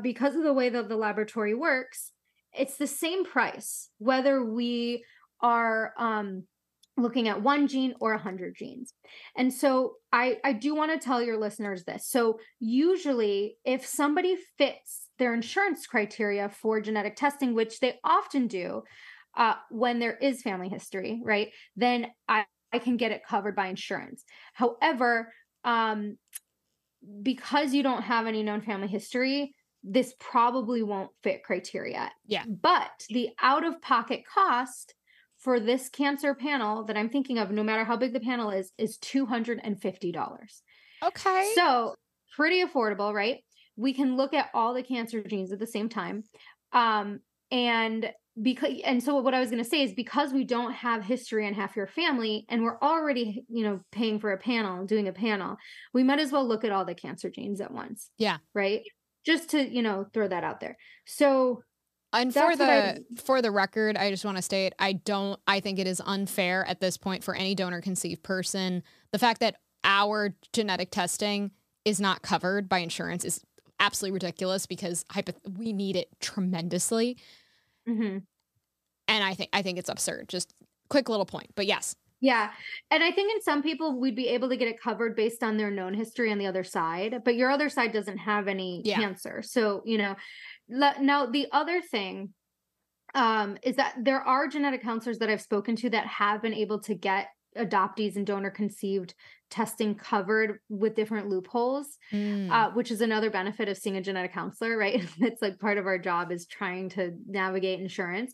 because of the way that the laboratory works, it's the same price, whether we are looking at one gene or 100 genes. And so I do want to tell your listeners this. So usually if somebody fits their insurance criteria for genetic testing, which they often do, when there is family history, right? Then I can get it covered by insurance. However, because you don't have any known family history, this probably won't fit criteria. Yeah. But the out-of-pocket cost for this cancer panel that I'm thinking of, no matter how big the panel is $250. Okay. So pretty affordable, right? We can look at all the cancer genes at the same time. So what I was going to say is, because we don't have history in half your family, and we're already, paying for a panel, doing a panel, we might as well look at all the cancer genes at once. Yeah. Right. Just to, throw that out there. So, and for the record, I just want to state, I think it is unfair at this point for any donor conceived person. The fact that our genetic testing is not covered by insurance is absolutely ridiculous, because we need it tremendously. Mm-hmm. And I think it's absurd. Just quick little point, but yes. Yeah. And I think in some people we'd be able to get it covered based on their known history on the other side, but your other side doesn't have any cancer. So, now the other thing, is that there are genetic counselors that I've spoken to that have been able to get adoptees and donor conceived testing covered with different loopholes, which is another benefit of seeing a genetic counselor, right? That's like part of our job, is trying to navigate insurance.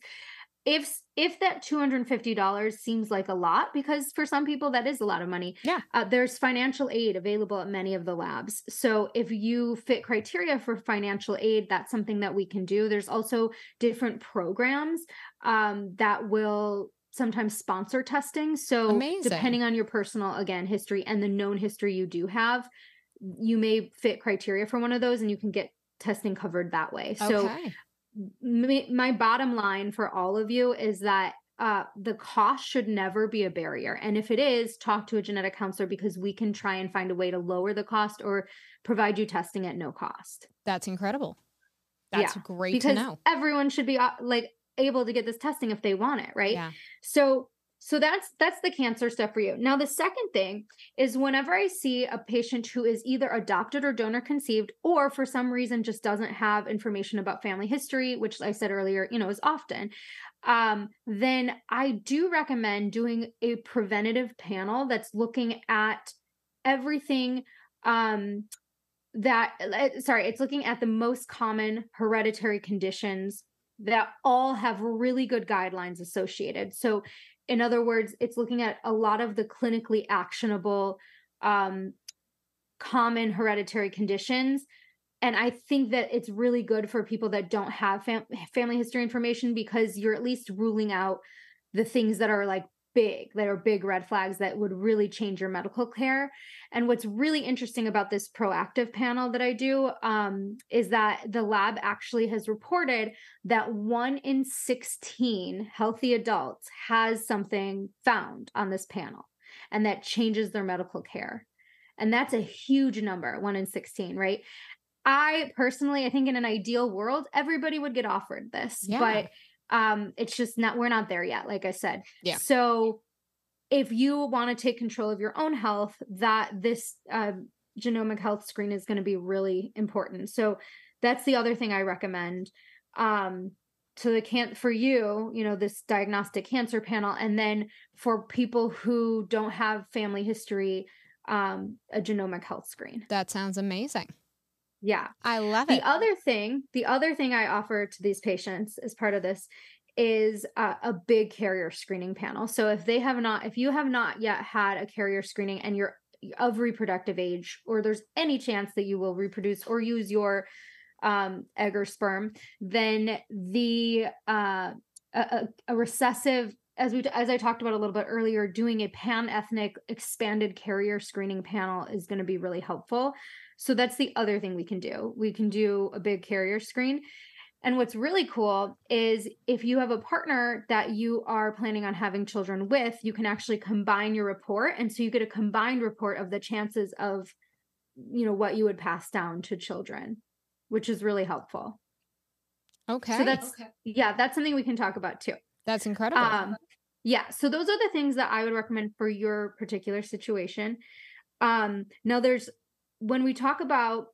If that $250 seems like a lot, because for some people that is a lot of money, there's financial aid available at many of the labs. So if you fit criteria for financial aid, that's something that we can do. There's also different programs that will sometimes sponsor testing. So depending on your personal, again, history and the known history you do have, you may fit criteria for one of those and you can get testing covered that way. Okay. So my bottom line for all of you is that the cost should never be a barrier. And if it is, talk to a genetic counselor, because we can try and find a way to lower the cost or provide you testing at no cost. That's incredible. That's great to know. Everyone should be able to get this testing if they want it. Right. Yeah. So that's the cancer stuff for you. Now, the second thing is, whenever I see a patient who is either adopted or donor conceived, or for some reason just doesn't have information about family history, which I said earlier, is often, then I do recommend doing a preventative panel that's looking at everything, it's looking at the most common hereditary conditions that all have really good guidelines associated. So in other words, it's looking at a lot of the clinically actionable, common hereditary conditions. And I think that it's really good for people that don't have family history information, because you're at least ruling out the things that are big red flags that would really change your medical care. And what's really interesting about this proactive panel that I do is that the lab actually has reported that 1 in 16 healthy adults has something found on this panel, and that changes their medical care. And that's a huge number, 1 in 16, right? I personally, I think in an ideal world, everybody would get offered this, but it's just not, we're not there yet. Like I said, So if you want to take control of your own health, this genomic health screen is going to be really important. So that's the other thing I recommend, this diagnostic cancer panel. And then for people who don't have family history, a genomic health screen. That sounds amazing. Yeah. I love it. The other thing I offer to these patients as part of this is a big carrier screening panel. So if you have not yet had a carrier screening and you're of reproductive age, or there's any chance that you will reproduce or use your egg or sperm, then a recessive, as I talked about a little bit earlier, doing a pan-ethnic expanded carrier screening panel is going to be really helpful. So that's the other thing we can do. We can do a big carrier screen. And what's really cool is, if you have a partner that you are planning on having children with, you can actually combine your report. And so you get a combined report of the chances of, what you would pass down to children, which is really helpful. Okay. So that's something we can talk about too. That's incredible. So those are the things that I would recommend for your particular situation. Now when we talk about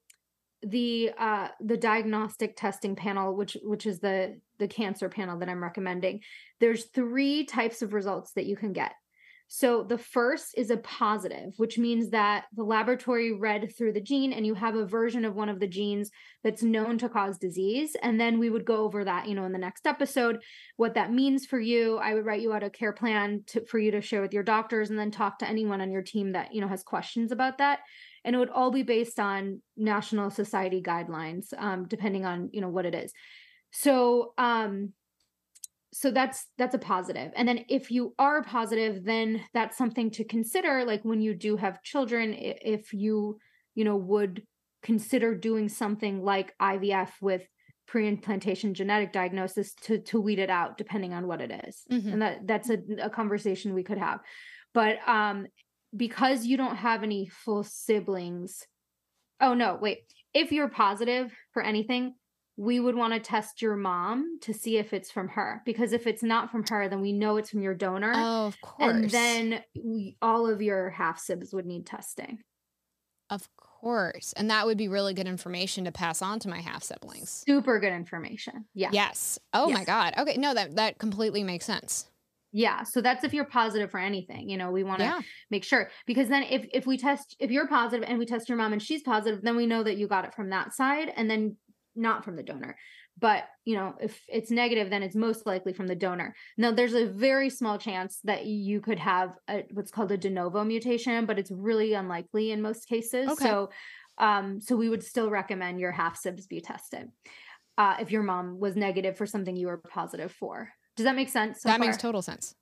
the diagnostic testing panel, which is the cancer panel that I'm recommending, there's three types of results that you can get. So the first is a positive, which means that the laboratory read through the gene and you have a version of one of the genes that's known to cause disease. And then we would go over that, you know, in the next episode, what that means for you. I would write you out a care plan for you to share with your doctors and then talk to anyone on your team that, you know, has questions about that. And it would all be based on national society guidelines, depending on, you know, what it is. So, so that's a positive. And then if you are positive, then that's something to consider. Like when you do have children, if you, you know, would consider doing something like IVF with pre-implantation genetic diagnosis to weed it out, depending on what it is. Mm-hmm. And that's a conversation we could have. But, because you don't have any full siblings. Oh no, wait. If you're positive for anything, we would want to test your mom to see if it's from her, because if it's not from her, then we know it's from your donor. Oh, of course. And then all of your half-sibs would need testing. Of course. And that would be really good information to pass on to my half-siblings. Super good information. Yeah. Yes. Oh, yes. My God. Okay. No, that completely makes sense. Yeah. So that's if you're positive for anything, you know, we want to make sure, because then if you're positive and we test your mom and she's positive, then we know that you got it from that side and then not from the donor. But, you know, if it's negative, then it's most likely from the donor. Now, there's a very small chance that you could have what's called a de novo mutation, but it's really unlikely in most cases. Okay. So, so we would still recommend your half-sibs be tested if your mom was negative for something you were positive for. Does that make sense? That makes total sense.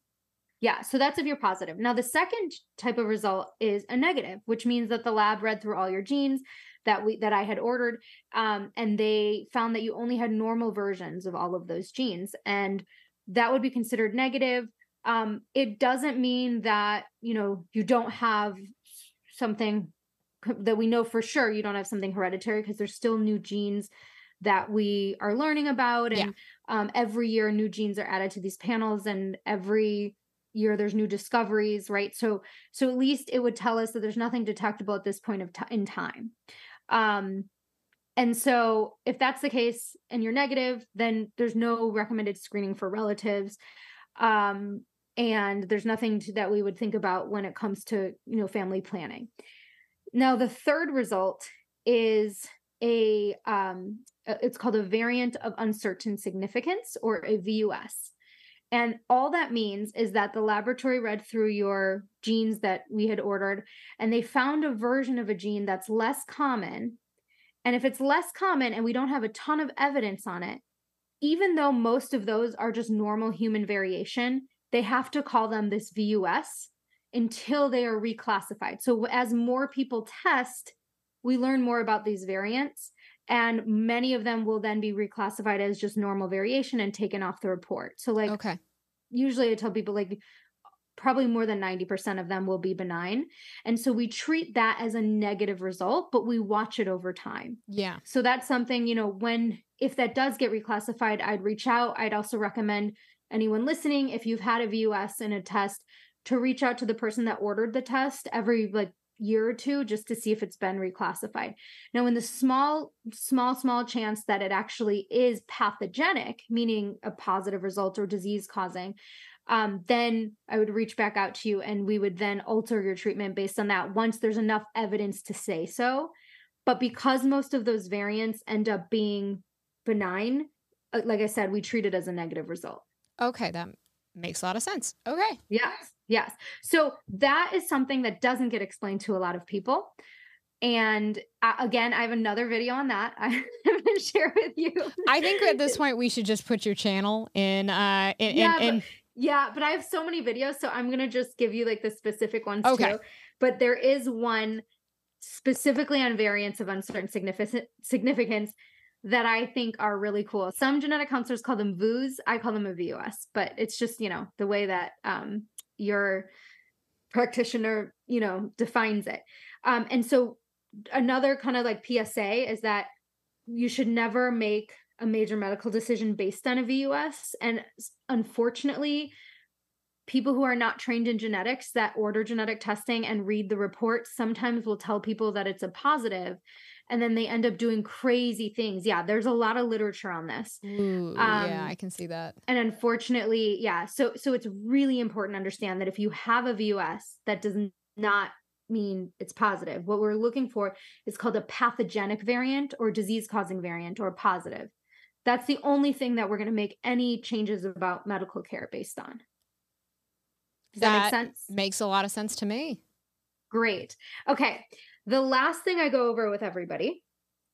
Yeah. So that's if you're positive. Now, the second type of result is a negative, which means that the lab read through all your genes that I had ordered, and they found that you only had normal versions of all of those genes. And that would be considered negative. It doesn't mean that, you know, you don't have something that we know for sure you don't have something hereditary, because there's still new genes that we are learning about. And every year new genes are added to these panels, and every year there's new discoveries, right? So at least it would tell us that there's nothing detectable at this point in time. And so if that's the case and you're negative, then there's no recommended screening for relatives. And there's nothing that we would think about when it comes to, you know, family planning. Now, the third result is it's called a variant of uncertain significance, or a VUS. And all that means is that the laboratory read through your genes that we had ordered, and they found a version of a gene that's less common. And if it's less common and we don't have a ton of evidence on it, even though most of those are just normal human variation, they have to call them this VUS until they are reclassified. So as more people test, we learn more about these variants, and many of them will then be reclassified as just normal variation and taken off the report. So like, okay. Usually I tell people like probably more than 90% of them will be benign. And so we treat that as a negative result, but we watch it over time. Yeah. So that's something, you know, if that does get reclassified, I'd reach out. I'd also recommend anyone listening, if you've had a VUS in a test, to reach out to the person that ordered the test every year or two, just to see if it's been reclassified. Now, in the small chance that it actually is pathogenic, meaning a positive result or disease causing, then I would reach back out to you, and we would then alter your treatment based on that once there's enough evidence to say so. But because most of those variants end up being benign, like I said, we treat it as a negative result. Okay, that makes a lot of sense. Okay. Yes. So that is something that doesn't get explained to a lot of people. And again, I have another video on that I'm going to share with you. I think at this point we should just put your channel in, but I have so many videos, so I'm going to just give you like the specific ones too. But there is one specifically on variants of uncertain significance that I think are really cool. Some genetic counselors call them VUS. I call them a VUS, but it's just, you know, the way that your practitioner, you know, defines it. And so another kind of like PSA is that you should never make a major medical decision based on a VUS. And unfortunately, people who are not trained in genetics that order genetic testing and read the report sometimes will tell people that it's a positive, and then they end up doing crazy things. Yeah, there's a lot of literature on this. Ooh, yeah, I can see that. And unfortunately, yeah, so it's really important to understand that if you have a VUS, that does not mean it's positive. What we're looking for is called a pathogenic variant or disease-causing variant or positive. That's the only thing that we're going to make any changes about medical care based on. Does that make sense? Makes a lot of sense to me. Great. Okay. The last thing I go over with everybody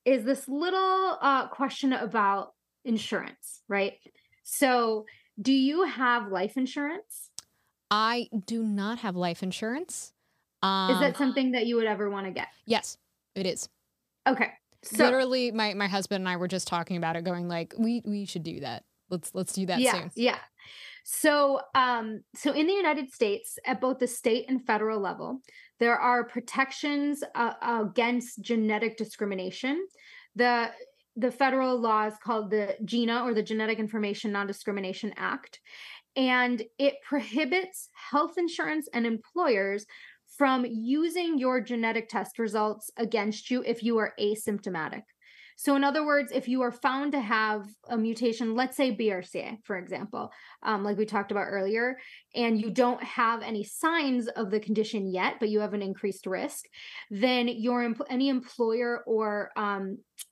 is this little question about insurance, right? So do you have life insurance? I do not have life insurance. Is that something that you would ever want to get? Yes, it is. Okay. So, literally, my husband and I were just talking about it, going like, we should do that. Let's do that soon. Yeah. So, so in the United States, at both the state and federal level, there are protections against genetic discrimination. The federal law is called the GINA, or the Genetic Information Non-Discrimination Act, and it prohibits health insurance and employers from using your genetic test results against you if you are asymptomatic. So in other words, if you are found to have a mutation, let's say BRCA, for example, like we talked about earlier, and you don't have any signs of the condition yet, but you have an increased risk, then any employer or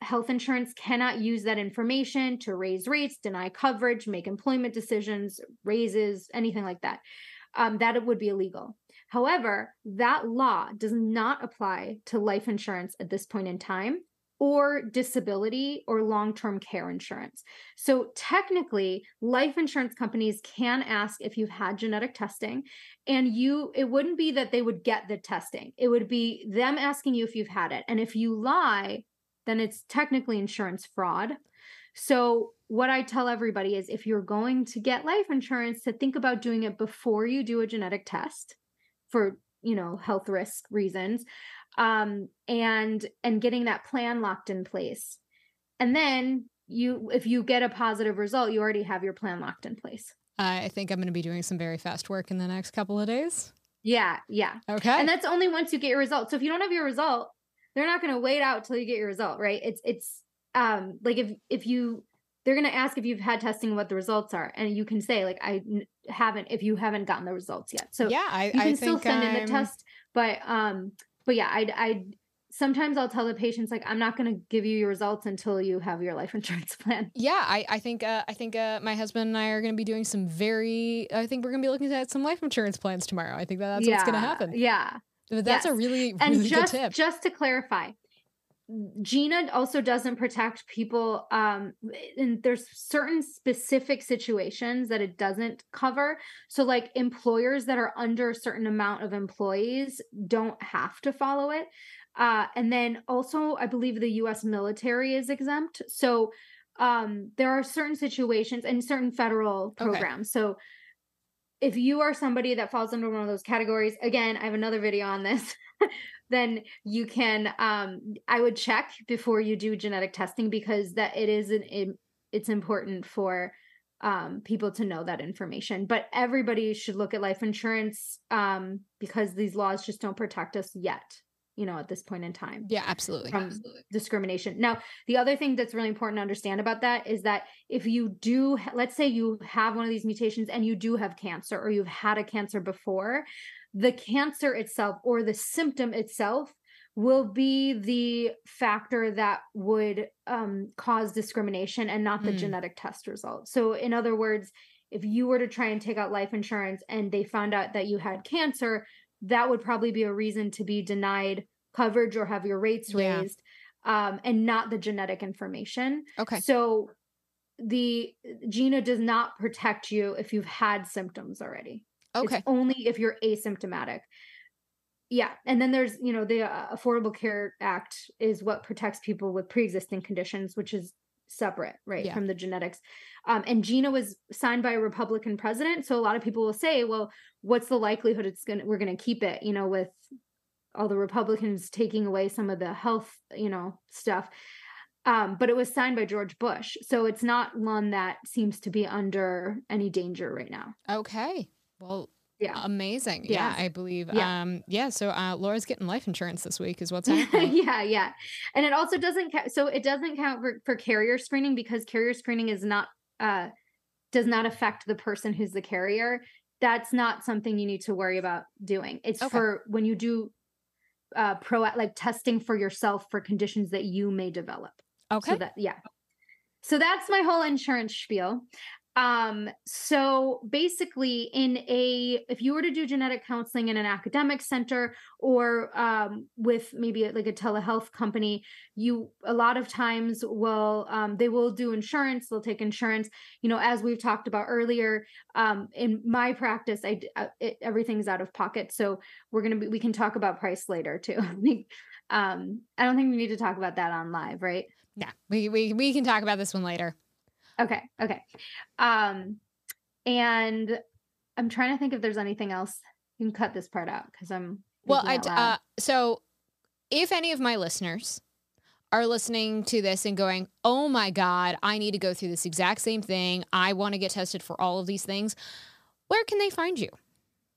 health insurance cannot use that information to raise rates, deny coverage, make employment decisions, raises, anything like that. That would be illegal. However, that law does not apply to life insurance at this point in time, or disability or long-term care insurance. So technically, life insurance companies can ask if you've had genetic testing, and it wouldn't be that they would get the testing. It would be them asking you if you've had it. And if you lie, then it's technically insurance fraud. So what I tell everybody is, if you're going to get life insurance, to think about doing it before you do a genetic test, for, you know, health risk reasons, and getting that plan locked in place. And then if you get a positive result, you already have your plan locked in place. I think I'm going to be doing some very fast work in the next couple of days. Yeah. Yeah. Okay. And that's only once you get your result. So if you don't have your result, they're not going to wait out till you get your result, right? It's like they're going to ask if you've had testing, what the results are. And you can say like, I haven't, if you haven't gotten the results yet. So yeah, you can still send in the test, but yeah, sometimes I'll tell the patients like, I'm not going to give you your results until you have your life insurance plan. Yeah. I think my husband and I are going to be doing I think we're going to be looking at some life insurance plans tomorrow. I think that's what's going to happen. Yeah. But that's a really, really good tip. Just to clarify, GINA also doesn't protect people, and there's certain specific situations that it doesn't cover. So like employers that are under a certain amount of employees don't have to follow it. And then also I believe the U.S. military is exempt. So there are certain situations and certain federal programs. Okay. So if you are somebody that falls under one of those categories, again, I have another video on this. Then you can, I would check before you do genetic testing, because that it's important for people to know that information. But everybody should look at life insurance because these laws just don't protect us yet, you know, at this point in time. Yeah, absolutely. From discrimination. Now, the other thing that's really important to understand about that is that if you do, let's say you have one of these mutations and you do have cancer, or you've had a cancer before, the cancer itself or the symptom itself will be the factor that would cause discrimination, and not the genetic test result. So in other words, if you were to try and take out life insurance and they found out that you had cancer, that would probably be a reason to be denied coverage or have your rates raised, and not the genetic information. Okay. So the GINA does not protect you if you've had symptoms already. Okay. It's only if you're asymptomatic. Yeah. And then there's, you know, the Affordable Care Act is what protects people with pre-existing conditions, which is separate, right, from the genetics. And GINA was signed by a Republican president. So a lot of people will say, well, what's the likelihood we're going to keep it, you know, with all the Republicans taking away some of the health, you know, stuff. But it was signed by George Bush. So it's not one that seems to be under any danger right now. Okay. Well, Yeah. Amazing. Yes. Yeah, I believe. Yeah. So Laura's getting life insurance this week is what's happening. Yeah. And it also doesn't count. So it doesn't count for carrier screening, because carrier screening is not, does not affect the person who's the carrier. That's not something you need to worry about doing. It's for when you do testing for yourself for conditions that you may develop. Okay. So that's my whole insurance spiel. So basically if you were to do genetic counseling in an academic center or, with maybe like a telehealth company, a lot of times will, they will do insurance. They'll take insurance, as we've talked about earlier, in my practice, everything's out of pocket. So we can talk about price later too. I don't think we need to talk about that on live, right? Yeah. We can talk about this one later. Okay. And I'm trying to think if there's anything else. You can cut this part out because I'm so if any of my listeners are listening to this and going, oh my God, I need to go through this exact same thing. I want to get tested for all of these things. Where can they find you?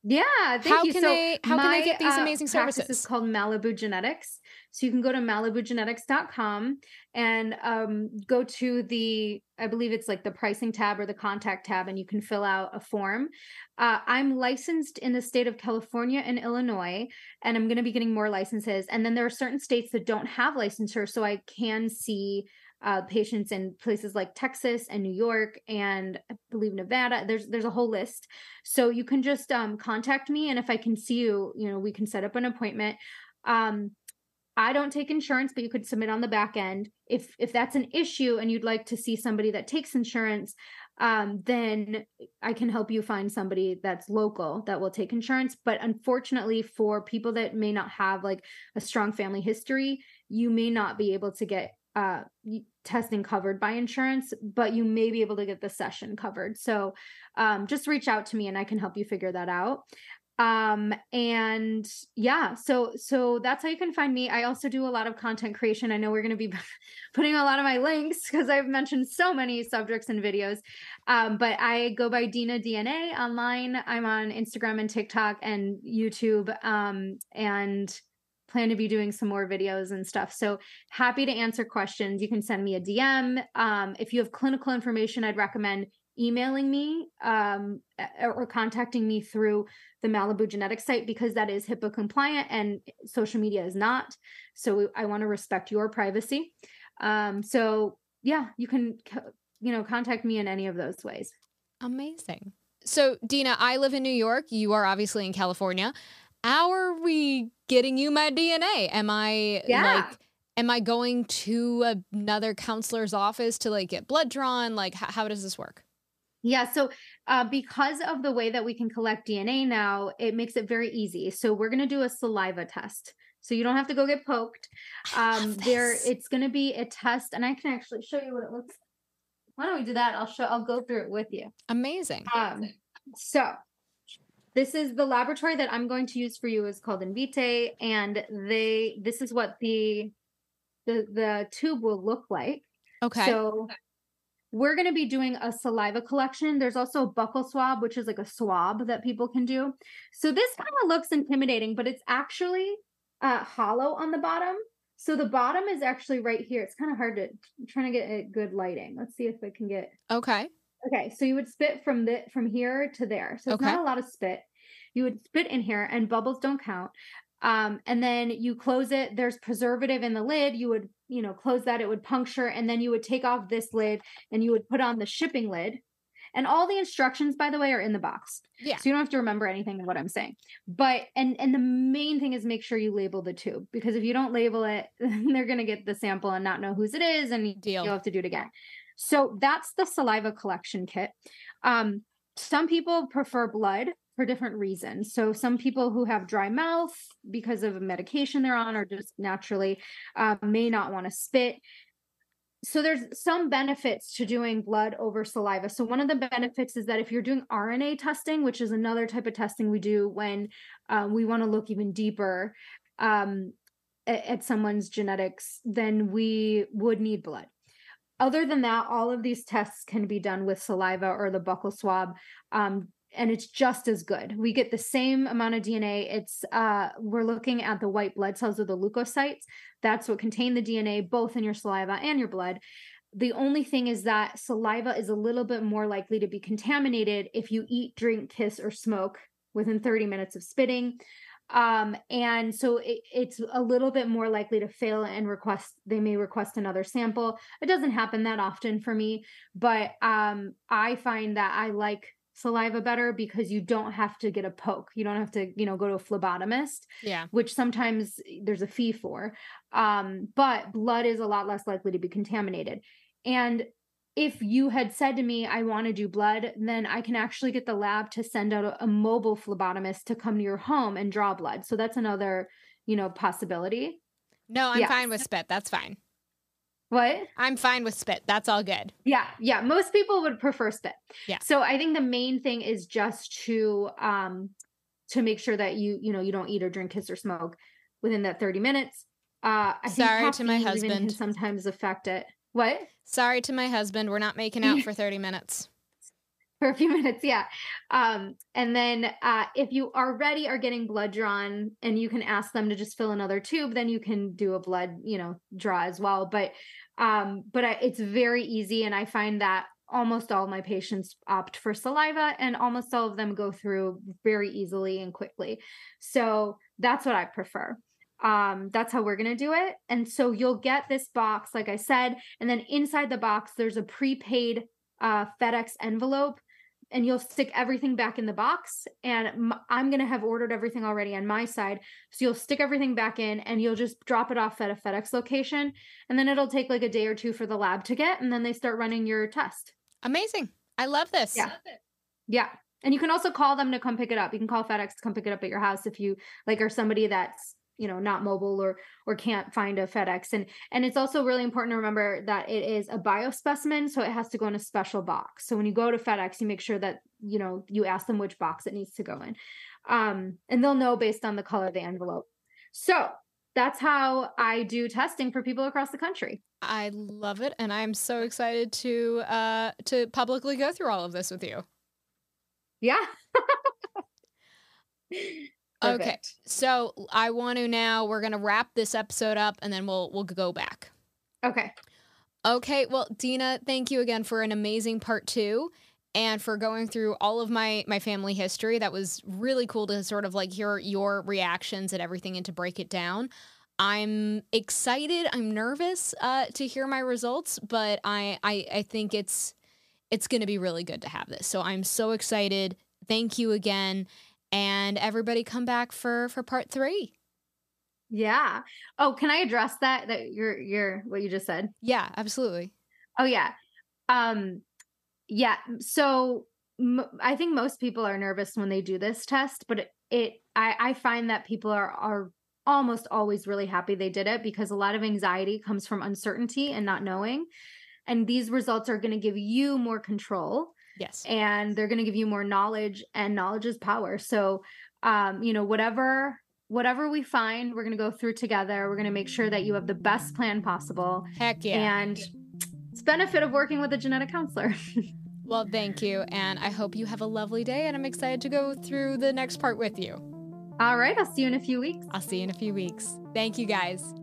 Yeah. How can they get these amazing services? This is called Malibu Genetics. So you can go to MalibuGenetics.com and go to I believe it's like the pricing tab or the contact tab, and you can fill out a form. I'm licensed in the state of California and Illinois, and I'm going to be getting more licenses. And then there are certain states that don't have licensure. So I can see patients in places like Texas and New York and I believe Nevada. There's a whole list. So you can just contact me, and if I can see you, we can set up an appointment. I don't take insurance, but you could submit on the back end. If that's an issue and you'd like to see somebody that takes insurance, then I can help you find somebody that's local that will take insurance. But unfortunately, for people that may not have like a strong family history, you may not be able to get testing covered by insurance, but you may be able to get the session covered. So just reach out to me and I can help you figure that out. So that's how you can find me. I also do a lot of content creation. I know we're going to be putting a lot of my links because I've mentioned so many subjects and videos. But I go by Dina DNA online. I'm on Instagram and TikTok and YouTube, and plan to be doing some more videos and stuff. So happy to answer questions. You can send me a DM. If you have clinical information, I'd recommend emailing me or contacting me through the Malibu Genetics site, because that is HIPAA compliant and social media is not. So I want to respect your privacy. You can, contact me in any of those ways. Amazing. So Dina, I live in New York. You are obviously in California. How are we getting you my DNA? Am I going to another counselor's office to like get blood drawn? Like, how does this work? Yeah. So because of the way that we can collect DNA now, it makes it very easy. So we're going to do a saliva test. So you don't have to go get poked. It's going to be a test, and I can actually show you what it looks like. Why don't we do that? I'll go through it with you. Amazing. This is the laboratory that I'm going to use for you is called Invitae, and this is what the tube will look like. Okay. So we're going to be doing a saliva collection. There's also a buccal swab, which is like a swab that people can do. So this kind of looks intimidating, but it's actually hollow on the bottom. So the bottom is actually right here. It's kind of hard I'm trying to get a good lighting. Let's see if I can get. Okay. Okay, so you would spit from here to there. So it's not a lot of spit. You would spit in here, and bubbles don't count. And then you close it. There's preservative in the lid. You would, close that. It would puncture, and then you would take off this lid, and you would put on the shipping lid. And all the instructions, by the way, are in the box. Yeah. So you don't have to remember anything of what I'm saying. But and the main thing is make sure you label the tube, because if you don't label it, they're gonna get the sample and not know whose it is, and you'll have to do it again. So that's the saliva collection kit. Some people prefer blood for different reasons. So some people who have dry mouth because of a medication they're on or just naturally may not want to spit. So there's some benefits to doing blood over saliva. So one of the benefits is that if you're doing RNA testing, which is another type of testing we do when we want to look even deeper at someone's genetics, then we would need blood. Other than that, all of these tests can be done with saliva or the buccal swab. and it's just as good. We get the same amount of DNA. It's we're looking at the white blood cells or the leukocytes. That's what contain the DNA, both in your saliva and your blood. The only thing is that saliva is a little bit more likely to be contaminated if you eat, drink, kiss, or smoke within 30 minutes of spitting. And so it's a little bit more likely to fail and they may request another sample. It doesn't happen that often for me, but I find that I like saliva better because you don't have to get a poke. You don't have to, go to a phlebotomist, which sometimes there's a fee for, but blood is a lot less likely to be contaminated. And if you had said to me, I want to do blood, then I can actually get the lab to send out a mobile phlebotomist to come to your home and draw blood. So that's another, possibility. No, I'm fine with spit. That's fine. What? I'm fine with spit. That's all good. Yeah. Yeah. Most people would prefer spit. Yeah. So I think the main thing is just to make sure that you don't eat or drink, kiss or smoke within that 30 minutes. Sorry to my husband. Even can sometimes affect it. What? Sorry to my husband. We're not making out for 30 minutes. For a few minutes, yeah. And then if you already are getting blood drawn and you can ask them to just fill another tube, then you can do a blood, draw as well. But it's very easy. And I find that almost all my patients opt for saliva and almost all of them go through very easily and quickly. So that's what I prefer. That's how we're going to do it. And so you'll get this box, like I said, and then inside the box, there's a prepaid FedEx envelope and you'll stick everything back in the box. And I'm going to have ordered everything already on my side. So you'll stick everything back in and you'll just drop it off at a FedEx location. And then it'll take like a day or two for the lab to get, and then they start running your test. Amazing. I love this. Yeah. Love it. Yeah. And you can also call them to come pick it up. You can call FedEx to come pick it up at your house if you are somebody that's not mobile or can't find a FedEx. And it's also really important to remember that it is a biospecimen. So it has to go in a special box. So when you go to FedEx, you make sure that, you ask them which box it needs to go in. And they'll know based on the color of the envelope. So that's how I do testing for people across the country. I love it. And I'm so excited to publicly go through all of this with you. Yeah. Perfect. Okay. So we're going to wrap this episode up and then we'll go back. Okay. Okay. Well, Dina, thank you again for an amazing part two and for going through all of my family history. That was really cool to sort of hear your reactions and everything and to break it down. I'm excited. I'm nervous to hear my results, but I think it's going to be really good to have this. So I'm so excited. Thank you again. And everybody come back for part three. Yeah. Oh, can I address that your what you just said? Yeah, absolutely. Oh yeah. Yeah. So I think most people are nervous when they do this test, but I find that people are almost always really happy they did it because a lot of anxiety comes from uncertainty and not knowing. And these results are going to give you more control. Yes. And they're going to give you more knowledge, and knowledge is power. So, whatever we find, we're going to go through together. We're going to make sure that you have the best plan possible. Heck yeah. And it's a benefit of working with a genetic counselor. Well, thank you. And I hope you have a lovely day, and I'm excited to go through the next part with you. All right. I'll see you in a few weeks. Thank you guys.